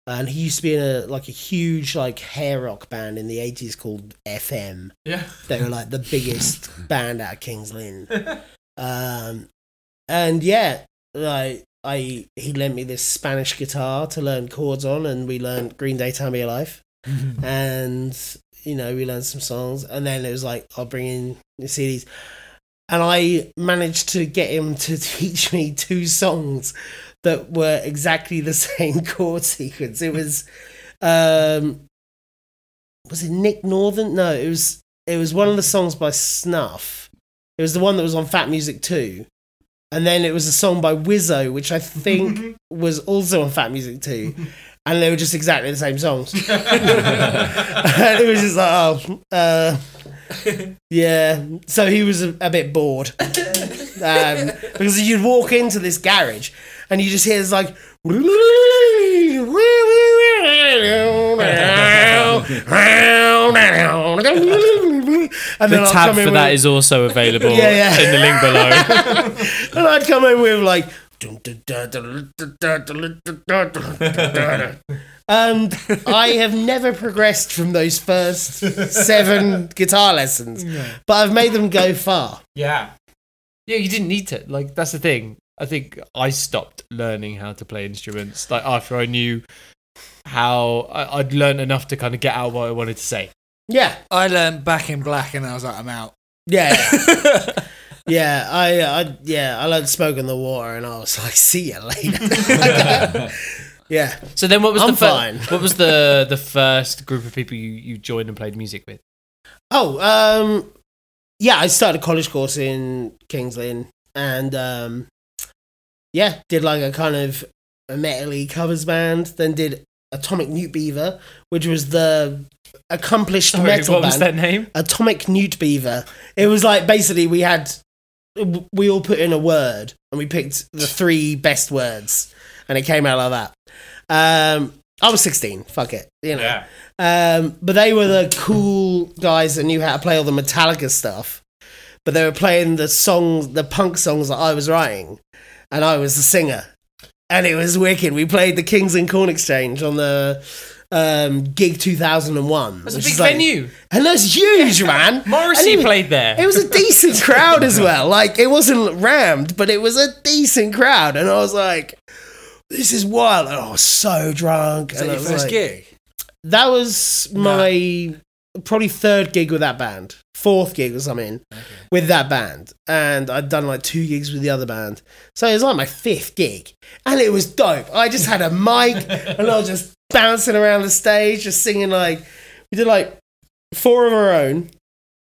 and he used to be in a like a huge like hair rock band in the eighties called F M. Yeah, they were like the biggest band out of King's Lynn. Um, and yeah, like I, he lent me this Spanish guitar to learn chords on, and we learned Green Day, Time of Your Life, and. You know, we learned some songs, and then it was like, I'll bring in the C Ds. And I managed to get him to teach me two songs that were exactly the same chord sequence. It was, um, was it Nick Northern? No, it was, it was one of the songs by Snuff. It was the one that was on Fat Music two. And then it was a song by Wizzo, which I think was also on Fat Music two. And they were just exactly the same songs. And it was just like, oh, uh, yeah. So he was a, a bit bored. Um, because you'd walk into this garage and you just hear this like... And the tab for that with, is also available yeah, yeah. in the link below. And I'd come in with like... And I have never progressed from those first seven guitar lessons, no. but I've made them go far. Yeah, yeah. You didn't need to. Like, that's the thing. I think I stopped learning how to play instruments like after I knew how I, I'd learned enough to kind of get out what I wanted to say. Yeah, I learned Back in Black, and I was like, I'm out. Yeah. Yeah, I, I, yeah, I learned Smoke in the Water, and I was like, "See you later." Yeah. So then, what was I'm the fine. Fir- what was the the first group of people you, you joined and played music with? Oh, um, yeah, I started a college course in King's Lynn, and um, yeah, did like a kind of a metal-y covers band. Then did Atomic Newt Beaver, which was the accomplished Sorry, metal what band. What was that name? Atomic Newt Beaver. It was like basically we had. We all put in a word, and we picked the three best words, and it came out like that. Um, I was sixteen. Fuck it, you know. Yeah. Um, but they were the cool guys that knew how to play all the Metallica stuff. But they were playing the songs, the punk songs that I was writing, and I was the singer, and it was wicked. We played the Kings and Corn Exchange on the um, gig two thousand one. That's a big like, venue. And that's huge, yeah. man. Morrissey even, played there. It was a decent crowd as well. Like, it wasn't rammed, but it was a decent crowd. And I was like, this is wild. And I was so drunk. Is that and your first like, gig? That was my nah. probably third gig with that band. Fourth gig or something okay. with that band. And I'd done like two gigs with the other band. So it was like my fifth gig. And it was dope. I just had a mic and I was just bouncing around the stage, just singing like... We did like four of our own.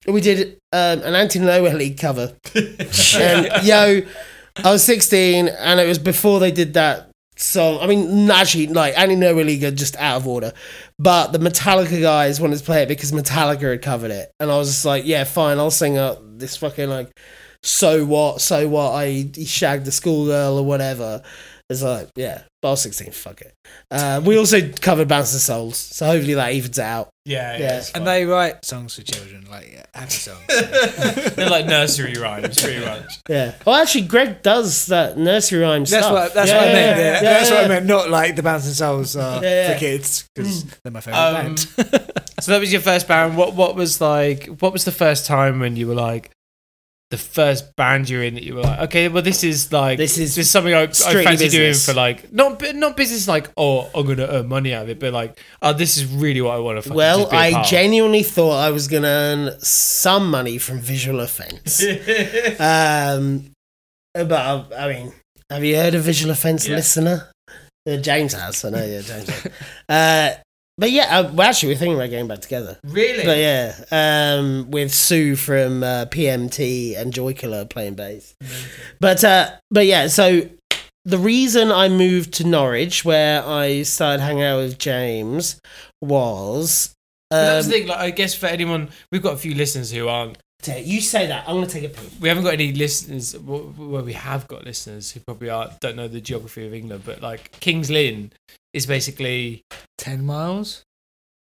We did um, an Anti-Nowhere League cover. And yo, I was sixteen and it was before they did that. So, I mean, actually, like, Annie No League are just out of order. But the Metallica guys wanted to play it because Metallica had covered it. And I was just like, yeah, fine, I'll sing up this fucking, like, so what, so what, I shagged a schoolgirl or whatever. It's like, yeah, but I was sixteen, fuck it. Uh, we also covered Bounce of Souls, so hopefully that evens it out. Yeah, yeah. yeah. And they write songs for children, like, happy songs. They're like nursery rhymes, pretty much. Yeah. Well, actually, Greg does that nursery rhyme that's stuff. What, that's yeah, what I meant. Yeah, yeah, yeah, that's yeah. what I meant, not like the Bounce of Souls uh, yeah, yeah. for kids, because mm. they're my favourite um, band. So that was your first band. What, what was like? What was the first time when you were like, the first band you're in that you were like, okay, well, this is like, this is, this is something I, I fancy business. doing for like, not not business like, oh, I'm going to earn money out of it, but like, oh, this is really what I want to. Well, just be I genuinely thought I was going to earn some money from visual effects. um, but I mean, have you heard of visual effects yeah. listener? Uh, James has, I know, yeah, James has. Uh, But yeah, uh, well, actually, we're thinking about getting back together. Really? But yeah, um, with Sue from uh, P M T and Joy Killer playing bass. Mm-hmm. But uh, but yeah, so the reason I moved to Norwich, where I started hanging out with James, was um, that's the thing. Like, I guess for anyone, we've got a few listeners who aren't. You say that, I'm going to take a peek. We haven't got any listeners. Well, we have got listeners who probably are, don't know the geography of England, but like King's Lynn is basically ten miles.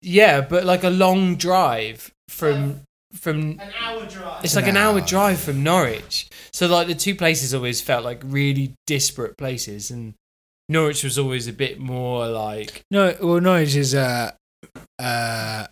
Yeah, but like a long drive from from an hour drive. It's like an, an hour. hour drive from Norwich. So like the two places always felt like really disparate places, and Norwich was always a bit more like no. Well, Norwich is a uh, uh,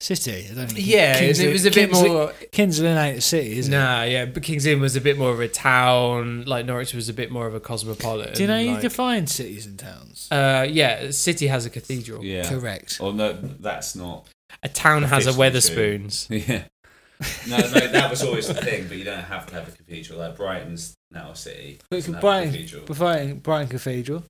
city. I don't think yeah, Kingsley, it was a bit Kingsley, more. Kingsley ain't a city, isn't nah, it? Nah, yeah, but Kingsley was a bit more of a town. Like Norwich was a bit more of a cosmopolitan. Do you know you like, define cities and towns? Uh, yeah, a city has a cathedral. Yeah. Correct. Or no, that's not. A town a has a Wetherspoons. Yeah. No, no, that was always the thing, but you don't have to have a cathedral. Like Brighton's now a city. But Brighton, cathedral. Brighton, Brighton Cathedral.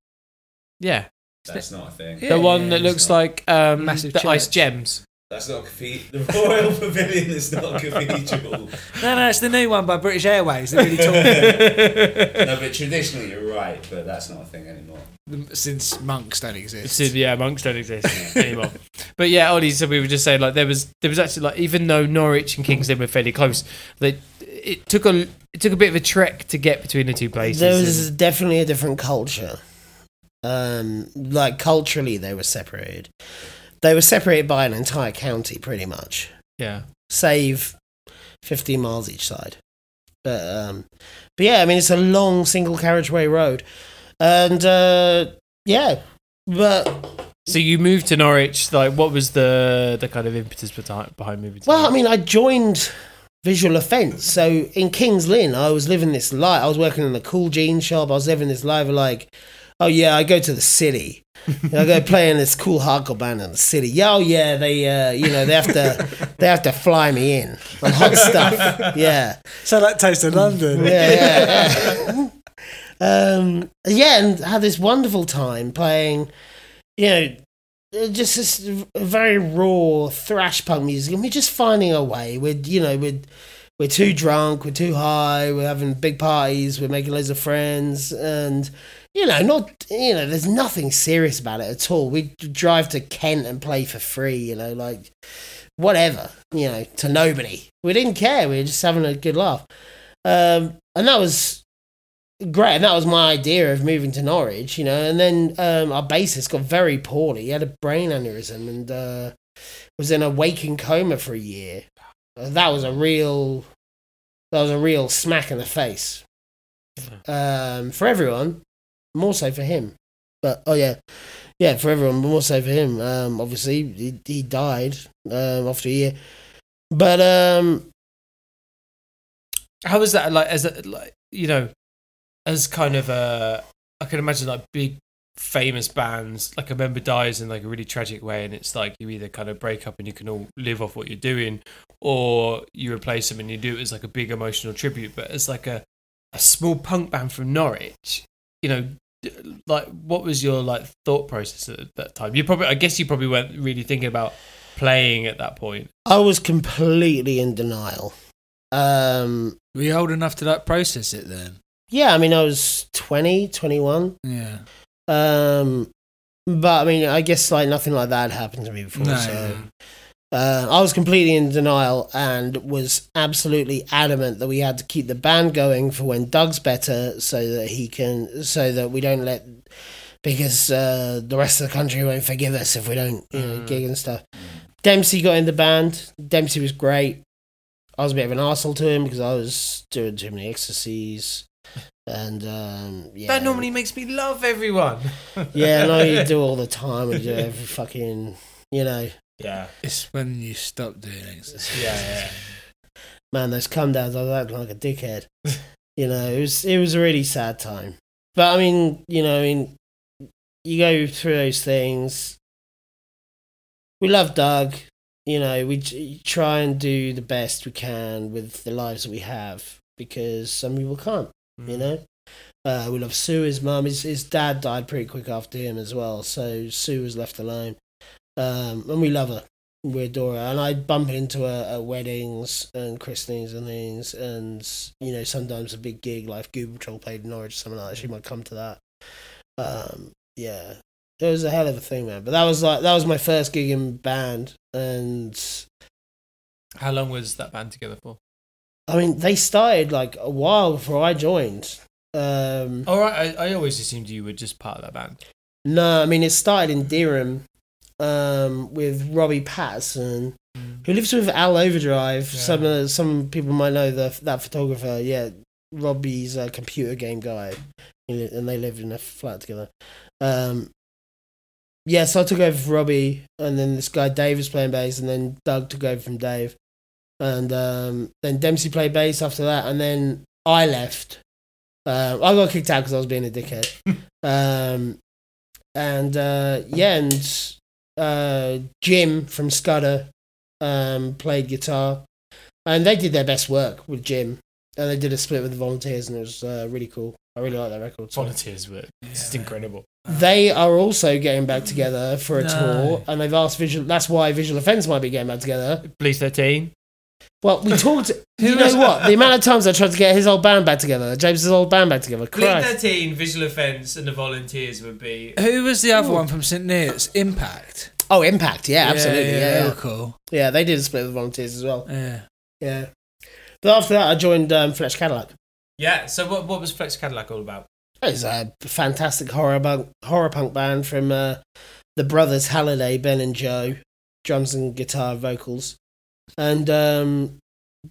Yeah. That's not a thing. Yeah, the one yeah, that looks not. Like um, massive the ice gems. That's not a cathedral. The Royal Pavilion is not a cathedral. No, no, it's the new one by British Airways. They're really talking. No, but traditionally you're right, but that's not a thing anymore. Since monks don't exist. Since, yeah, monks don't exist anymore. But yeah, Ollie said so we were just saying like there was there was actually like even though Norwich and King's Lynn were fairly close, they it took a it took a bit of a trek to get between the two places. There was and, definitely a different culture. Um, like culturally, they were separated. They were separated by an entire county, pretty much. Yeah. Save fifteen miles each side. But, um, but yeah, I mean, it's a long single carriageway road. And, uh, yeah. But... So you moved to Norwich. Like, what was the, the kind of impetus behind moving to well, Norwich? I mean, I joined Visual Offence. So in King's Lynn, I was living this life. I was working in a cool jean shop. I was living this life of like, oh, yeah, I go to the city. I go play in this cool hardcore band in the city. Oh yeah, they uh, you know they have to they have to fly me in on hot stuff. Yeah, so like Taste of London. Yeah, yeah, yeah. um, yeah, and had this wonderful time playing. You know, just this very raw thrash punk music, and we're just finding our way. We're you know we're we're too drunk, we're too high, we're having big parties, we're making loads of friends, and. You know, not you know. There's nothing serious about it at all. We drive to Kent and play for free. You know, like whatever. You know, to nobody. We didn't care. We were just having a good laugh, um, and that was great. And that was my idea of moving to Norwich. You know, and then um, our bassist got very poorly. He had a brain aneurysm and uh, was in a waking coma for a year. That was a real. That was a real smack in the face um, for everyone. More so for him, but oh yeah, yeah, for everyone, but more so for him. Um, obviously, he, he died um, after a year. But um, how is that like? As a, like, you know, as kind of a, I can imagine like big famous bands, like a member dies in like a really tragic way, and it's like you either kind of break up and you can all live off what you're doing, or you replace them and you do it as like a big emotional tribute. But as like a, a small punk band from Norwich, you know, like what was your like thought process at that time? You probably, I guess, you probably weren't really thinking about playing at that point. I was completely in denial. Um, Were you old enough to like process it then? Yeah, I mean, I was twenty, twenty-one. Yeah. Um, but I mean, I guess like nothing like that happened to me before. No, so yeah. uh, I was completely in denial and was absolutely adamant that we had to keep the band going for when Doug's better, so that he can, so that we don't let, because uh, the rest of the country won't forgive us if we don't, you know, mm. gig and stuff. Dempsey got in the band. Dempsey was great. I was a bit of an arsehole to him because I was doing too many ecstasies. And um, yeah, that normally makes me love everyone. Yeah, I know you do all the time. And you do every fucking, you know. Yeah, it's when you stop doing ecstasy. Yeah, yeah. Man, those come downs. I was acting like a dickhead. You know, it was it was a really sad time. But I mean, you know, I mean, you go through those things. We love Doug. You know, we try and do the best we can with the lives that we have because some people can't. You know, uh, we love Sue, his mum. His, his dad died pretty quick after him as well, so Sue was left alone. Um, and we love her, we adore her. And I bump into her at weddings and christenings and things, and you know, sometimes a big gig like Goop Patrol played in Norwich or something like that. She might come to that. Um, yeah, it was a hell of a thing, man. But that was like that was my first gig in band. And how long was that band together for? I mean, they started like a while before I joined. Um, All right, I, I always assumed you were just part of that band. No, I mean, it started in Durham um, with Robbie Patterson, mm. who lives with Al Overdrive. Yeah. Some uh, some people might know the, that photographer. Yeah, Robbie's a computer game guy, and they lived in a flat together. Um, yeah, so I took over for Robbie, and then this guy Dave was playing bass, and then Doug took over from Dave. And um, then Dempsey played bass after that, and then I left. Uh, I got kicked out because I was being a dickhead. um, and uh, yeah, and uh, Jim from Scudder um, played guitar, and they did their best work with Jim, and they did a split with the Volunteers, and it was uh, really cool. I really like that record. So. Volunteers were yeah, just incredible. They are also getting back together for a no. tour, and they've asked Visual. That's why Visual Offense might be getting back together. Police thirteen. Well, we talked... You know what? The amount of times I tried to get his old band back together, James's old band back together, Christ. thirteen, Visual Offence, and the Volunteers would be... Who was the other Ooh. one from St Neots? Impact. Oh, Impact, yeah, yeah absolutely. Yeah, yeah, yeah. cool. Yeah, they did a split with the Volunteers as well. Yeah. Yeah. But after that, I joined um, Fletch Cadillac. Yeah, so what what was Fletch Cadillac all about? It was a fantastic horror punk, horror punk band from uh, the brothers Halliday, Ben and Joe, drums and guitar, vocals. And um,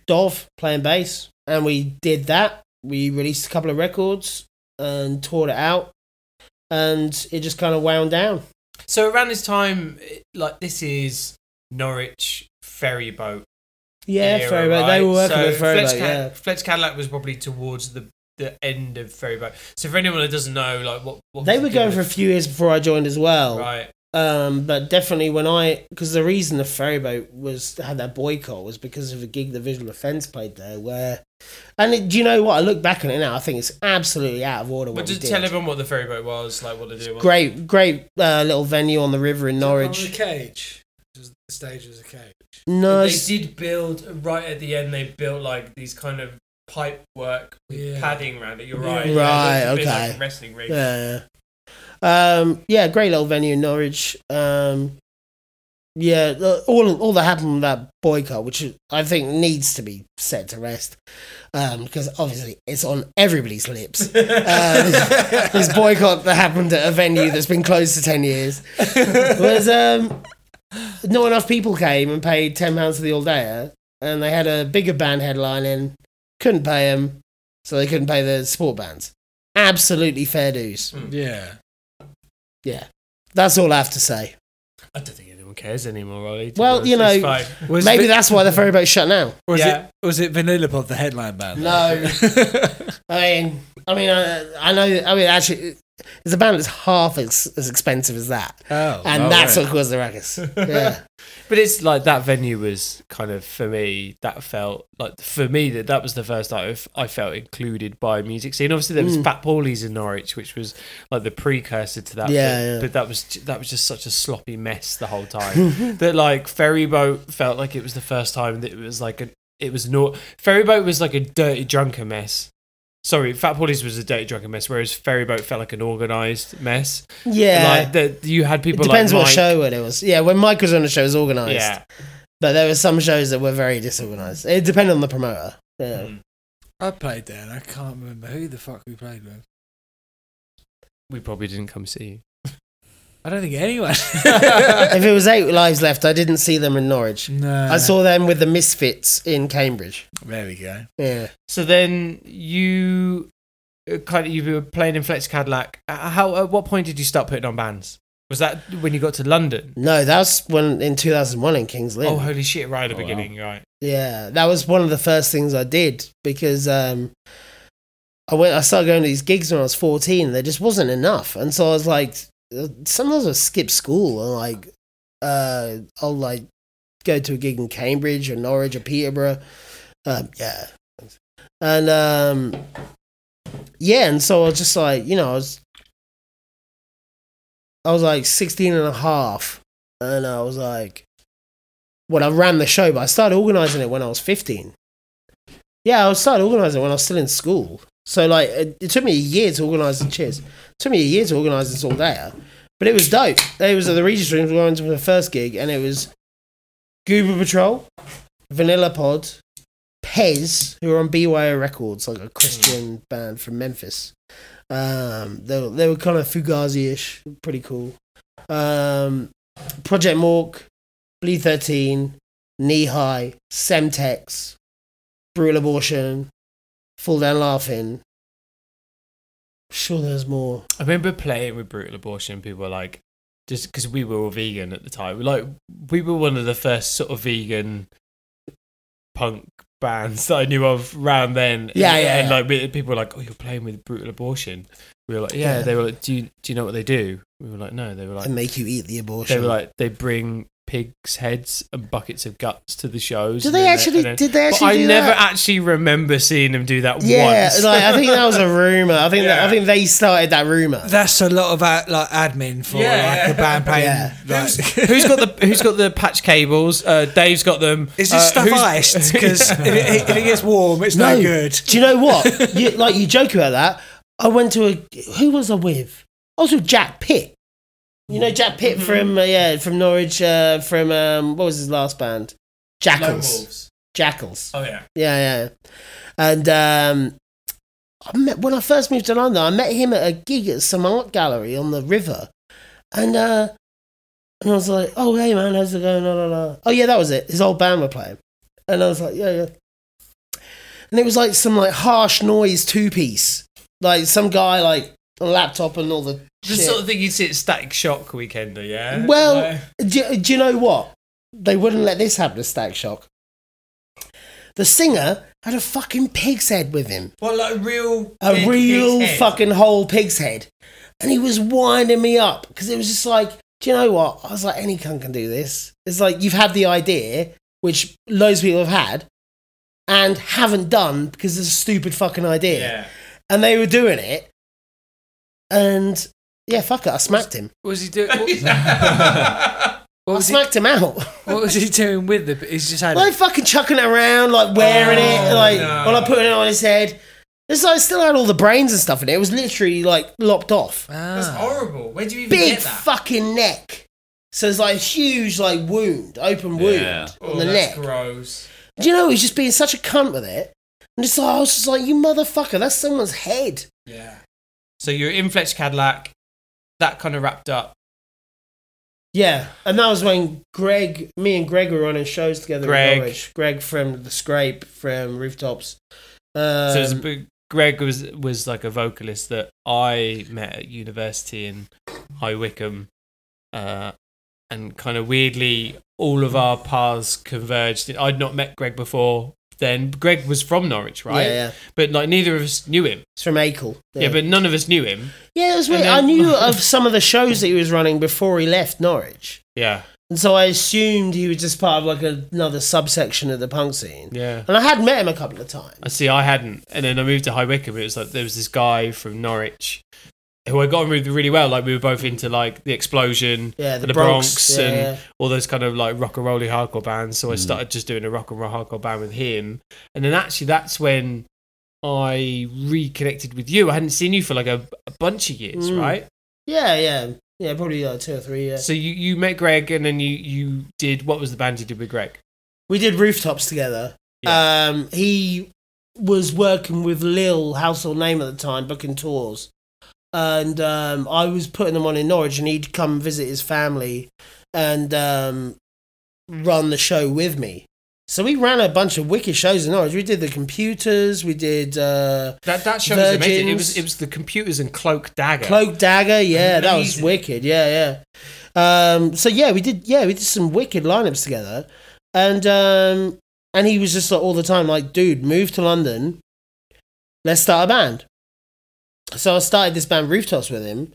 Dov playing bass, and we did that. We released a couple of records and toured it out, and it just kind of wound down. So around this time, like this is Norwich ferry boat. Yeah, era, ferry boat. Right? They were working so with ferry Fletch boat. Cad- yeah. Fletch Cadillac was probably towards the the end of ferry boat. So for anyone that doesn't know, like what, what they were going with? for a few years before I joined as well, right? Um, but definitely when I, because the reason the ferryboat was had that boycott was because of a gig the Visual Offence played there. Where, and it, do you know what? I look back on it now, I think it's absolutely out of order. But just tell everyone what the ferryboat was, like what they do. Great, great uh, little venue on the river in Norwich. Was it on the cage? The stage was a cage. No, and they did build right at the end. They built like these kind of pipe work with yeah. padding around it. You're right. Yeah. Right. Yeah, okay. Like a wrestling ring. Yeah. Um, yeah, great little venue in Norwich. Um, yeah, all all that happened with that boycott, which I think needs to be set to rest, um, because obviously it's on everybody's lips. Um, this boycott that happened at a venue that's been closed for ten years was um, not enough people came and paid ten pounds for the all dayer, and they had a bigger band headlining, couldn't pay them, so they couldn't pay the support bands. Absolutely fair dues. Yeah. Yeah, That's all I have to say. I don't think anyone cares anymore, Ollie. Well, know, you know, maybe it, that's why the ferry boat shut now. Was yeah. it was it Vanilla Pod, the headline band? No. I mean, I mean, I, I know. I mean, actually, it's a band that's half as, as expensive as that. Oh, and oh, that's right. What caused the ruckus. Yeah. But it's like that venue was kind of, for me, that felt like, for me, that that was the first time I felt included by music scene. Obviously, there was mm. Fat Paulie's in Norwich, which was like the precursor to that. Yeah, but, yeah. but that was that was just such a sloppy mess the whole time. That like Ferryboat felt like it was the first time that it was like a, it was not, Ferryboat was like a dirty drunken mess. Sorry, Fat Paulie's was a dirty drunken mess, whereas Ferryboat felt like an organised mess. Yeah. Like that, you had people like Mike. It depends like what Mike. Show it was. Yeah, when Mike was on the show, it was organised. Yeah. But there were some shows that were very disorganised. It depended on the promoter. Yeah. Mm. I played there and I can't remember who the fuck we played with. We probably didn't come see you. I don't think anyone. If it was Eight Lives Left, I didn't see them in Norwich. No. I saw them with the Misfits in Cambridge. There we go. Yeah. So then you kind of, you were playing in Fletch Cadillac. How, at what point did you start putting on bands? Was that when you got to London? No, that was when in two thousand one in King's Lynn. Oh, holy shit, right at the oh, beginning, wow. right. Yeah, that was one of the first things I did because... Um, I went. I started going to these gigs when I was fourteen. There just wasn't enough, and so I was like, sometimes I skip school and like, uh, I'll like go to a gig in Cambridge or Norwich or Peterborough, um, yeah, and um, yeah, and so I was just like, you know, I was, I was like sixteen and a half, and I was like, well, I ran the show, but I started organising it when I was fifteen. Yeah, I started organising it when I was still in school. So, like, it, it took me a year to organise the cheers. It took me a year to organise this all day. But it was dope. It was at the Regis Rooms. We went to the first gig, and it was Goober Patrol, Vanilla Pod, Pez, who were on B Y O Records, like a Christian band from Memphis. Um, they were, they were kind of Fugazi-ish. Pretty cool. Um, Project Mork, Bleed thirteen, Knee High, Semtex, Brutal Abortion, Fall Down Laughing. Sure, there's more. I remember playing with Brutal Abortion. People were like, just because we were all vegan at the time. Like, we were one of the first sort of vegan punk bands that I knew of around then. Yeah, and, yeah. And like we, people were like, "Oh, you're playing with Brutal Abortion." We were like, "Yeah." yeah. They were like, "Do you do you know what they do?" We were like, "No." They were like, "They make you eat the abortion." They were like, "They bring pigs' heads and buckets of guts to the shows." Did they actually? Then, did they actually? But I do never that? actually remember seeing them do that. Yeah, once. like I think that was a rumor. I think yeah. that, I think they started that rumor. That's a lot of ad, like admin for yeah. like a band playing. Yeah. Like, who's got the Who's got the patch cables? Uh, Dave's got them. Is this uh, stuff iced? Because if, if it gets warm, it's no, no good. Do you know what? You, like you joke about that. I went to a. Who was I with? I was with Jack Pitt. You know Jack Pitt from uh, yeah from Norwich uh, from um, what was his last band? Jackals. Jackals. Oh yeah. Yeah yeah. And um, I met, when I first moved to London, I met him at a gig at some art gallery on the river, and uh, and I was like, "Oh hey man, how's it going?" La, la, la. Oh yeah, that was it. His old band were playing, and I was like, "Yeah yeah." And it was like some like harsh noise two piece, like some guy like on a laptop and all the. The sort of thing you'd see at Static Shock Weekender, yeah? Well, like... do, do you know what? They wouldn't let this happen at Static Shock. The singer had a fucking pig's head with him. What, like a real... A pig, real pig's fucking head. Whole pig's head. And he was winding me up, because it was just like, do you know what? I was like, any cunt can do this. It's like, you've had the idea, which loads of people have had, and haven't done, because it's a stupid fucking idea. Yeah. And they were doing it, and... Yeah, fuck it. I smacked him. What was he doing? What, what was I smacked he, him out. What was he doing with the? He's just had like it. Fucking chucking it around, like wearing oh, it, like no. while I putting it on his head. It's like still had all the brains and stuff in it. It was literally like lopped off. Ah. That's horrible. Where do you even big get that? Fucking neck? So it's like a huge like wound, open wound yeah. on oh, the that's neck. Gross. Do you know he's just being such a cunt with it? And it's like I was just like, you motherfucker, that's someone's head. Yeah. So you're in Fletch Cadillac. That kind of wrapped up. Yeah, and that was when Greg, me and Greg were running shows together Greg. in Norwich. Greg from The Scrape, from Rooftops. Um, so it was a big, Greg was was like a vocalist that I met at university in High Wycombe. uh, and kind of weirdly all of our paths converged. I'd not met Greg before then. Greg was from Norwich, right? Yeah, yeah. But like neither of us knew him. He's from Acle. Yeah. yeah, but none of us knew him. Yeah, it was weird. Then... I knew of some of the shows that he was running before he left Norwich. Yeah. And so I assumed he was just part of like another subsection of the punk scene. Yeah. And I had met him a couple of times. I see, I hadn't. And then I moved to High Wycombe. It was like there was this guy from Norwich who I got on with really well. Like we were both into like The Explosion, yeah, the, the Bronx, Bronx yeah, and yeah. all those kind of like rock and rolly hardcore bands. So I mm. started just doing a rock and roll hardcore band with him. And then actually that's when I reconnected with you. I hadn't seen you for like a, a bunch of years, mm. right? Yeah, yeah. Yeah, probably like two or three, yeah. So you, you met Greg and then you, you did... What was the band you did with Greg? We did Rooftops together. Yeah. Um, he was working with Lil, household name at the time, booking tours. And um, I was putting them on in Norwich and he'd come visit his family and um, run the show with me. So we ran a bunch of wicked shows in Norwich. We did The Computers, we did uh, that. That show Virgins. was amazing. It was it was The Computers and Cloak Dagger. Cloak Dagger, yeah, amazing. That was wicked. Yeah, yeah. Um, so yeah, we did. Yeah, we did some wicked lineups together, and um, and he was just like all the time, like, dude, move to London, let's start a band. So I started this band Rooftops with him,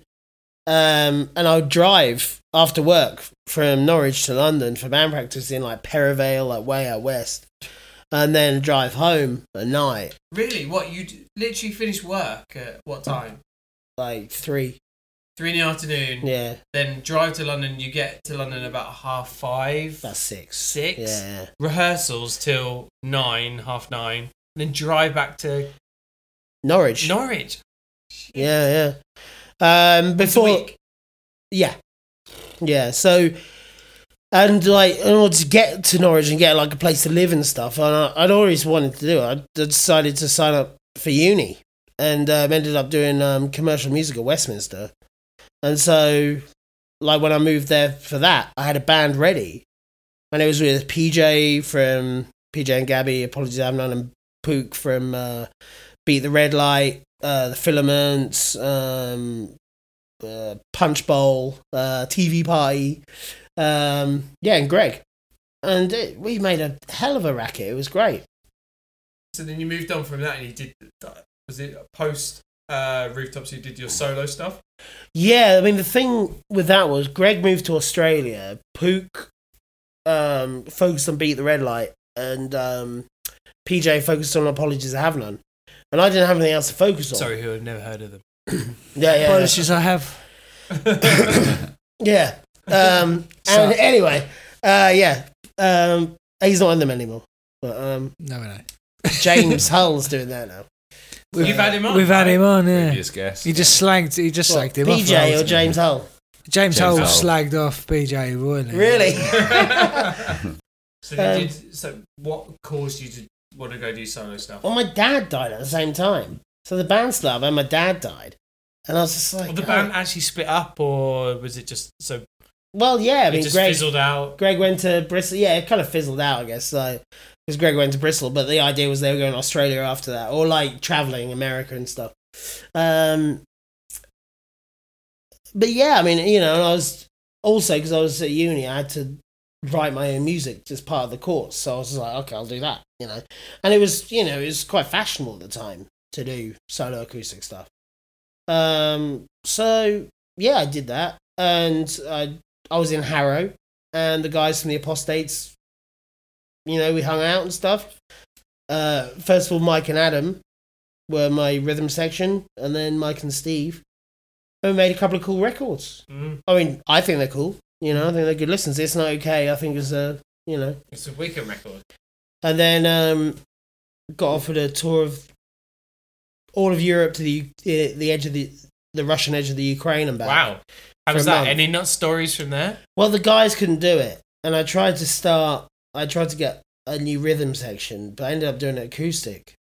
um, and I would drive after work from Norwich to London for band practice in like Perivale, like way out west, and then drive home at night. Really? What, you literally finish work at what time? Like three. Three in the afternoon. Yeah. Then drive to London. You get to London about half five. That's six. Six. Yeah. Rehearsals till nine, half nine, and then drive back to Norwich. Norwich. Shit. Yeah, yeah. Um, before. Once a week. Yeah. Yeah, so, and like, in order to get to Norwich and get like a place to live and stuff, and I, I'd always wanted to do it, I decided to sign up for uni and um, ended up doing um, commercial music at Westminster. And so, like, when I moved there for that, I had a band ready. And it was with P J from P J and Gabby, Apologies Avnon, and Pook from uh, Beat the Red Light, uh, The Filaments, um, Uh, Punch Bowl, uh, T V Party, um, yeah, and Greg, and it, we made a hell of a racket. It was great. So then you moved on from that, and you did. Was it post uh, Rooftops? You did your solo stuff. Yeah, I mean the thing with that was Greg moved to Australia. Pook um, focused on Beat the Red Light, and um, P J focused on Apologies I Have None, and I didn't have anything else to focus on. Sorry, who had never heard of them. Yeah, yeah. Apologies, yeah. I have. Yeah. Um, and anyway, uh, yeah. Um, he's not in them anymore. But, um, no, no. James Hull's doing that now. We've so, had him on. We've had him on. Yeah. Previous guest. He just slagged. He just what, slagged him P J off. P J or, or James Hull. James, James Hull, Hull slagged off P J, wouldn't he? Really? so, um, you did, so, what caused you to want to go do solo stuff? Well, my dad died at the same time. So the band started and my dad died. And I was just like... Well, the band oh. actually split up or was it just so... Well, yeah. I mean, it just Greg, fizzled out. Greg went to Bristol. Yeah, it kind of fizzled out, I guess. Like, because Greg went to Bristol, but the idea was they were going to Australia after that or like travelling America and stuff. Um, but yeah, I mean, you know, and I was... Also, because I was at uni, I had to write my own music as part of the course. So I was like, okay, I'll do that, you know. And it was, you know, it was quite fashionable at the time to do solo acoustic stuff. Um, so, yeah, I did that. And I, I was in Harrow, and the guys from the Apostates, you know, we hung out and stuff. Uh, first of all, Mike and Adam were my rhythm section, and then Mike and Steve. And we made a couple of cool records. Mm. I mean, I think they're cool. You know, I think they're good listens. It's Not Okay, I think it's a, you know. It's a weekend record. And then um, got offered a tour of all of Europe to the the edge of the the Russian edge of the Ukraine and back. Wow, how was that? Any nuts stories from there? Well, the guys couldn't do it, and I tried to start. I tried to get a new rhythm section, but I ended up doing it acoustic.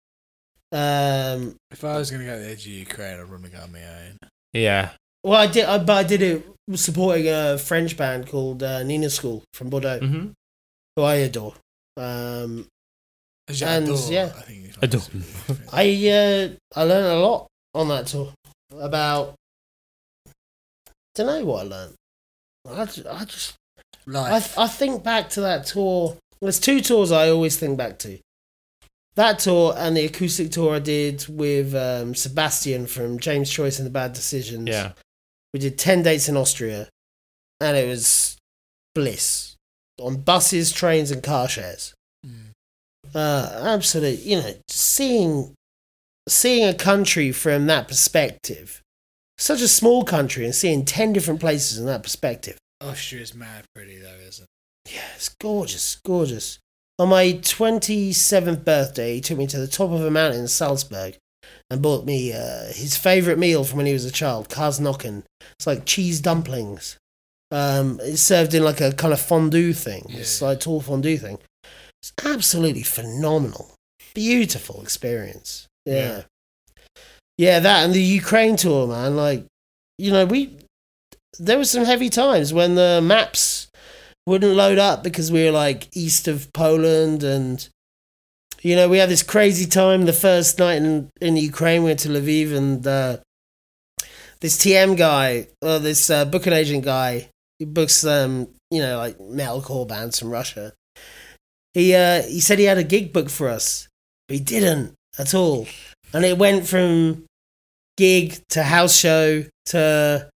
Um, if I was going to go to the edge of Ukraine, I'd probably go on my own. Yeah. Well, I did, I, but I did it supporting a French band called uh, Nina School from Bordeaux, mm-hmm. who I adore. Um, And adore, yeah, I, think like adore. I uh I learned a lot on that tour about. I don't know what I learned. I just, I just life. I, I think back to that tour. There's two tours I always think back to. That tour and the acoustic tour I did with um, Sebastian from James Choice and the Bad Decisions. Yeah. We did ten dates in Austria, and it was bliss. On buses, trains, and car shares. Mm. Uh, absolute, you know, seeing seeing a country from that perspective, such a small country, and seeing ten different places in that perspective. Austria is mad pretty, though, isn't it? Yeah, it's gorgeous, gorgeous. On my twenty-seventh birthday, he took me to the top of a mountain in Salzburg and bought me uh, his favourite meal from when he was a child, Kasnocken. It's like cheese dumplings. Um, it's served in like a kind of fondue thing. Yeah. It's like a tall fondue thing. It's absolutely phenomenal. Beautiful experience. Yeah. yeah. Yeah, that and the Ukraine tour, man. Like, you know, we... There were some heavy times when the maps wouldn't load up because we were like east of Poland, and you know, we had this crazy time the first night in in Ukraine. We went to Lviv, and uh, this T M guy, or this uh, booking agent guy, he books um you know like metalcore bands from Russia. He uh, he said he had a gig booked for us, but he didn't at all, and it went from gig to house show to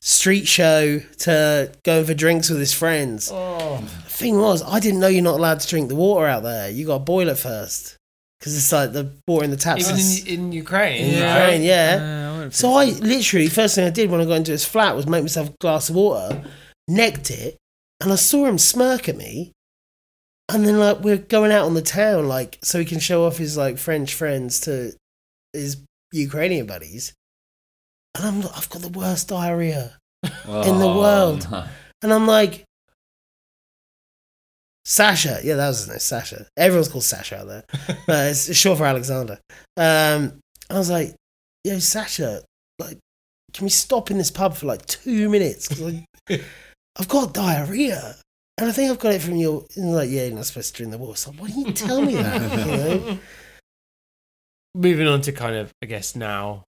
street show to going for drinks with his friends. Oh. The thing was, I didn't know you're not allowed to drink the water out there. You got to boil it first, because it's like the water in the taps. Even is, in, in Ukraine? In yeah. Ukraine, yeah. Uh, I so I literally, first thing I did when I got into his flat was make myself a glass of water, necked it, and I saw him smirk at me, and then like we're going out on the town like so he can show off his like French friends to his Ukrainian buddies. And I'm like, I've got the worst diarrhea oh, in the world. No. And I'm like, Sasha. Yeah, that was his name, Sasha. Everyone's called Sasha out there. No, it's short for Alexander. Um, I was like, yo, Sasha, like, can we stop in this pub for like two minutes? Cause like, I've got diarrhea. And I think I've got it from your... And like, yeah, you're not supposed to drink the water. So why didn't you tell me that? You know? Moving on to kind of, I guess, now...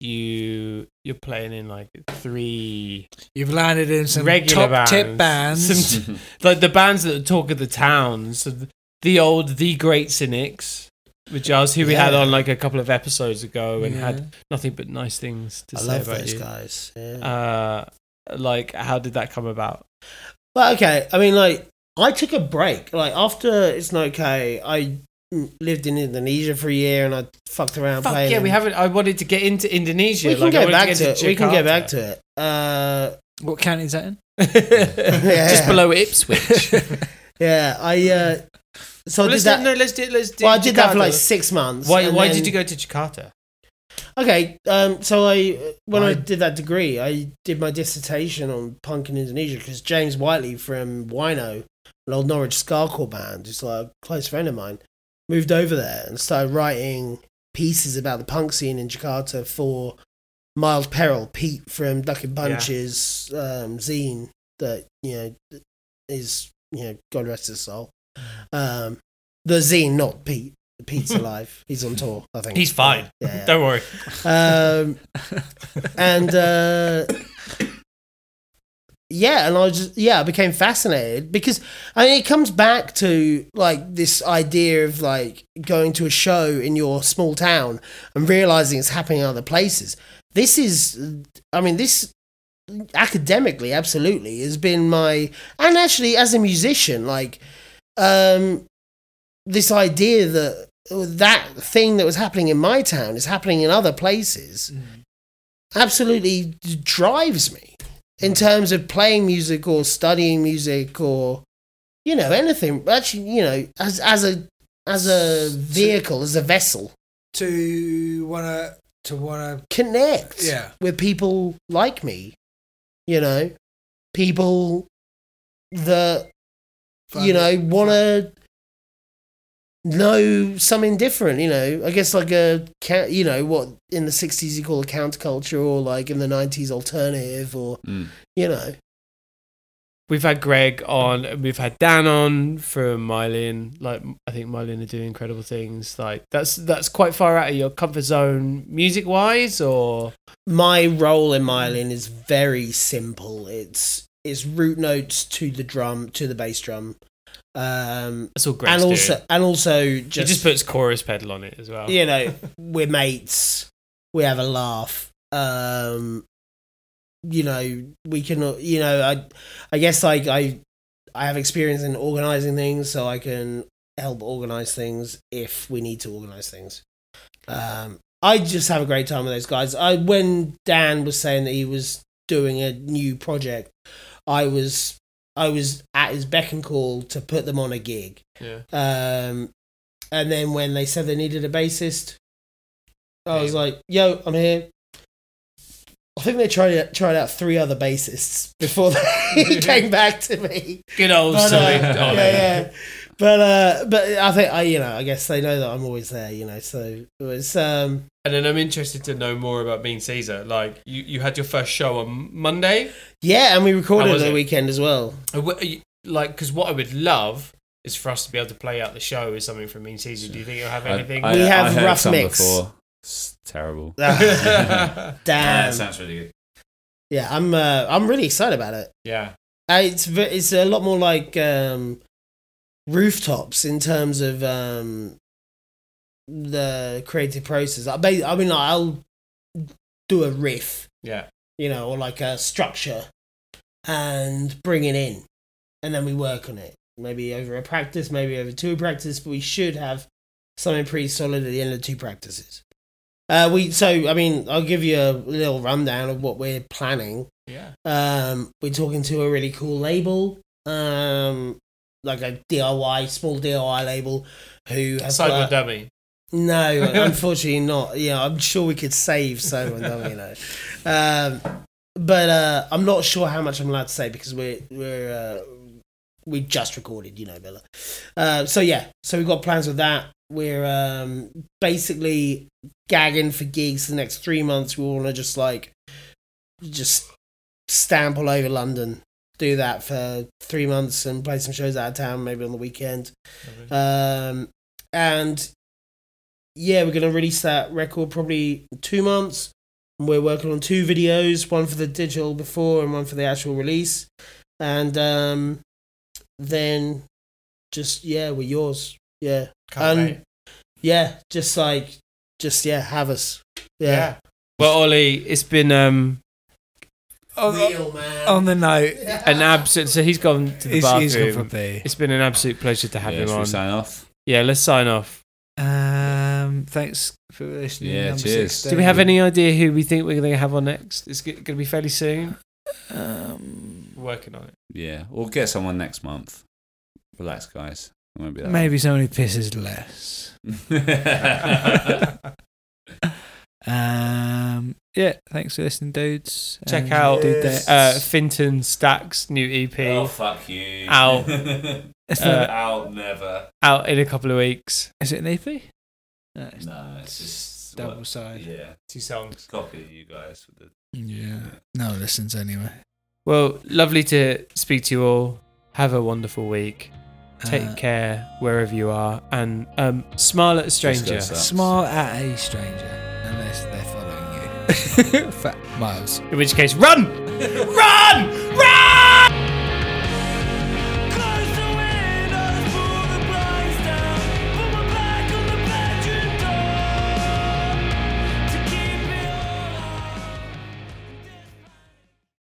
You you're playing in like three. You've landed in some regular top bands, tip bands, some t- like the bands that talk of the towns. So the, the old, the Great Cynics, which I was who yeah. we had on like a couple of episodes ago, and yeah. had nothing but nice things to I say about those you guys. Yeah. Uh, like, how did that come about? Well, okay. I mean, like, I took a break. Like after It's Not Okay, I. lived in Indonesia for a year, and I fucked around Fuck playing. Yeah, we haven't. I wanted to get into Indonesia. We can like, go back to, to it. Jakarta. We can go back to it. Uh, what county is that in? yeah. Just below Ipswich. yeah, I. Uh, so well, I did let's that. Do, no, let's do. Let's do. Well, I did Jakarta. that for like six months. Why? Why then, did you go to Jakarta? Okay, um, so I when why? I did that degree, I did my dissertation on punk in Indonesia because James Whiteley from Wino, an old Norwich Scarcore band, who's like a close friend of mine, moved over there and started writing pieces about the punk scene in Jakarta for Mild Peril, Pete from Ducking Punches yeah. um, zine that, you know, is, you know, God rest his soul. Um, the zine, not Pete. Pete's alive. He's on tour, I think. He's fine. Yeah, yeah. Don't worry. Um, and, uh, yeah, and I just, yeah, I became fascinated because, I mean, it comes back to, like, this idea of, like, going to a show in your small town and realising it's happening in other places. This is, I mean, this, academically, absolutely, has been my, and actually, as a musician, like, um, this idea that that thing that was happening in my town is happening in other places mm. absolutely drives me. In terms of playing music or studying music or, you know, anything. Actually, you know, as as a as a vehicle, to, as a vessel to wanna to wanna connect yeah. with people like me, you know, people that Fun. you know wanna know something different. You know, I guess like a you know what in the sixties you call a counterculture, or like in the nineties alternative, or mm. you know. We've had Greg on, we've had Dan on from Myelin. Like I think Myelin are doing incredible things. Like that's that's quite far out of your comfort zone, music wise. Or my role in Myelin is very simple. It's is root notes to the drum, to the bass drum. Um, That's all great. And also, do. and also, just he just puts chorus pedal on it as well. You know, we're mates. We have a laugh. Um, you know, we can. You know, I, I guess like I, I have experience in organising things, so I can help organise things if we need to organise things. Um, I just have a great time with those guys. I when Dan was saying that he was doing a new project, I was. I was at his beck and call to put them on a gig. Yeah. Um, and then when they said they needed a bassist, I hey. was like, yo, I'm here. I think they tried out, tried out three other bassists before they came back to me. Good old but, silly. Uh, yeah, yeah. But, uh, but I think, I you know, I guess they know that I'm always there, you know, so it's... Um, and then I'm interested to know more about Mean Caesar. Like, you, you had your first show on Monday? Yeah, and we recorded it the weekend as well. Like, because what I would love is for us to be able to play out the show with something from Mean Caesar. Do you think you'll have anything? I, I, we have I Rough Mix. Before. It's terrible. Damn. That sounds really good. Yeah, I'm uh, I'm really excited about it. Yeah. Uh, it's it's a lot more like um, rooftops in terms of... Um, the creative process. I mean, like, I'll do a riff, yeah, you know, or like a structure, and bring it in, and then we work on it. Maybe over a practice, maybe over two practices, but we should have something pretty solid at the end of two practices. Uh, we so I mean, I'll give you a little rundown of what we're planning. Yeah, um, we're talking to a really cool label, um, like a D I Y, small D I Y label, who has Cyber like, Dummy. No, unfortunately not. Yeah, I'm sure we could save someone, don't we, know. Um, but uh, I'm not sure how much I'm allowed to say because we're we're uh, we just recorded, you know, Bella. Uh, so yeah, so we've got plans with that. We're um, basically gagging for gigs the next three months. We want to just like just stamp all over London, do that for three months, and play some shows out of town, maybe on the weekend, um, and. Yeah, we're going to release that record probably two months. We're working on two videos, one for the digital before and one for the actual release. And um, then just, yeah, we're yours. Yeah. Can't wait. Yeah, just like, just, yeah, have us. Yeah. yeah. Well, Ollie, it's been... um. On, Real, man. on the note, yeah. an absolute. So he's gone to the he's, bathroom. He's gone from there. It's been an absolute pleasure to have yeah, him on. Sign off. Yeah, let's sign off. Um, thanks for listening. Yeah, cheers. Do we have any idea who we think we're going to have on next? It's going to be fairly soon. Um, Working on it. Yeah, we'll get someone next month. Relax, guys. It won't be that Maybe long. Someone who pisses less. um, yeah, thanks for listening, dudes. Check um, out yes. uh, Finton Stack's new E P. Oh, fuck you. Out. It's uh, out never. Out in a couple of weeks. Is it an E P? No, it's, no, it's just double side. Yeah, two songs. Copy you guys for the yeah. yeah. No listens anyway. Well, lovely to speak to you all. Have a wonderful week. Take uh, care wherever you are, and um, smile at a stranger. Smile at a stranger, unless they're following you. Fat miles. In which case, run, run, run.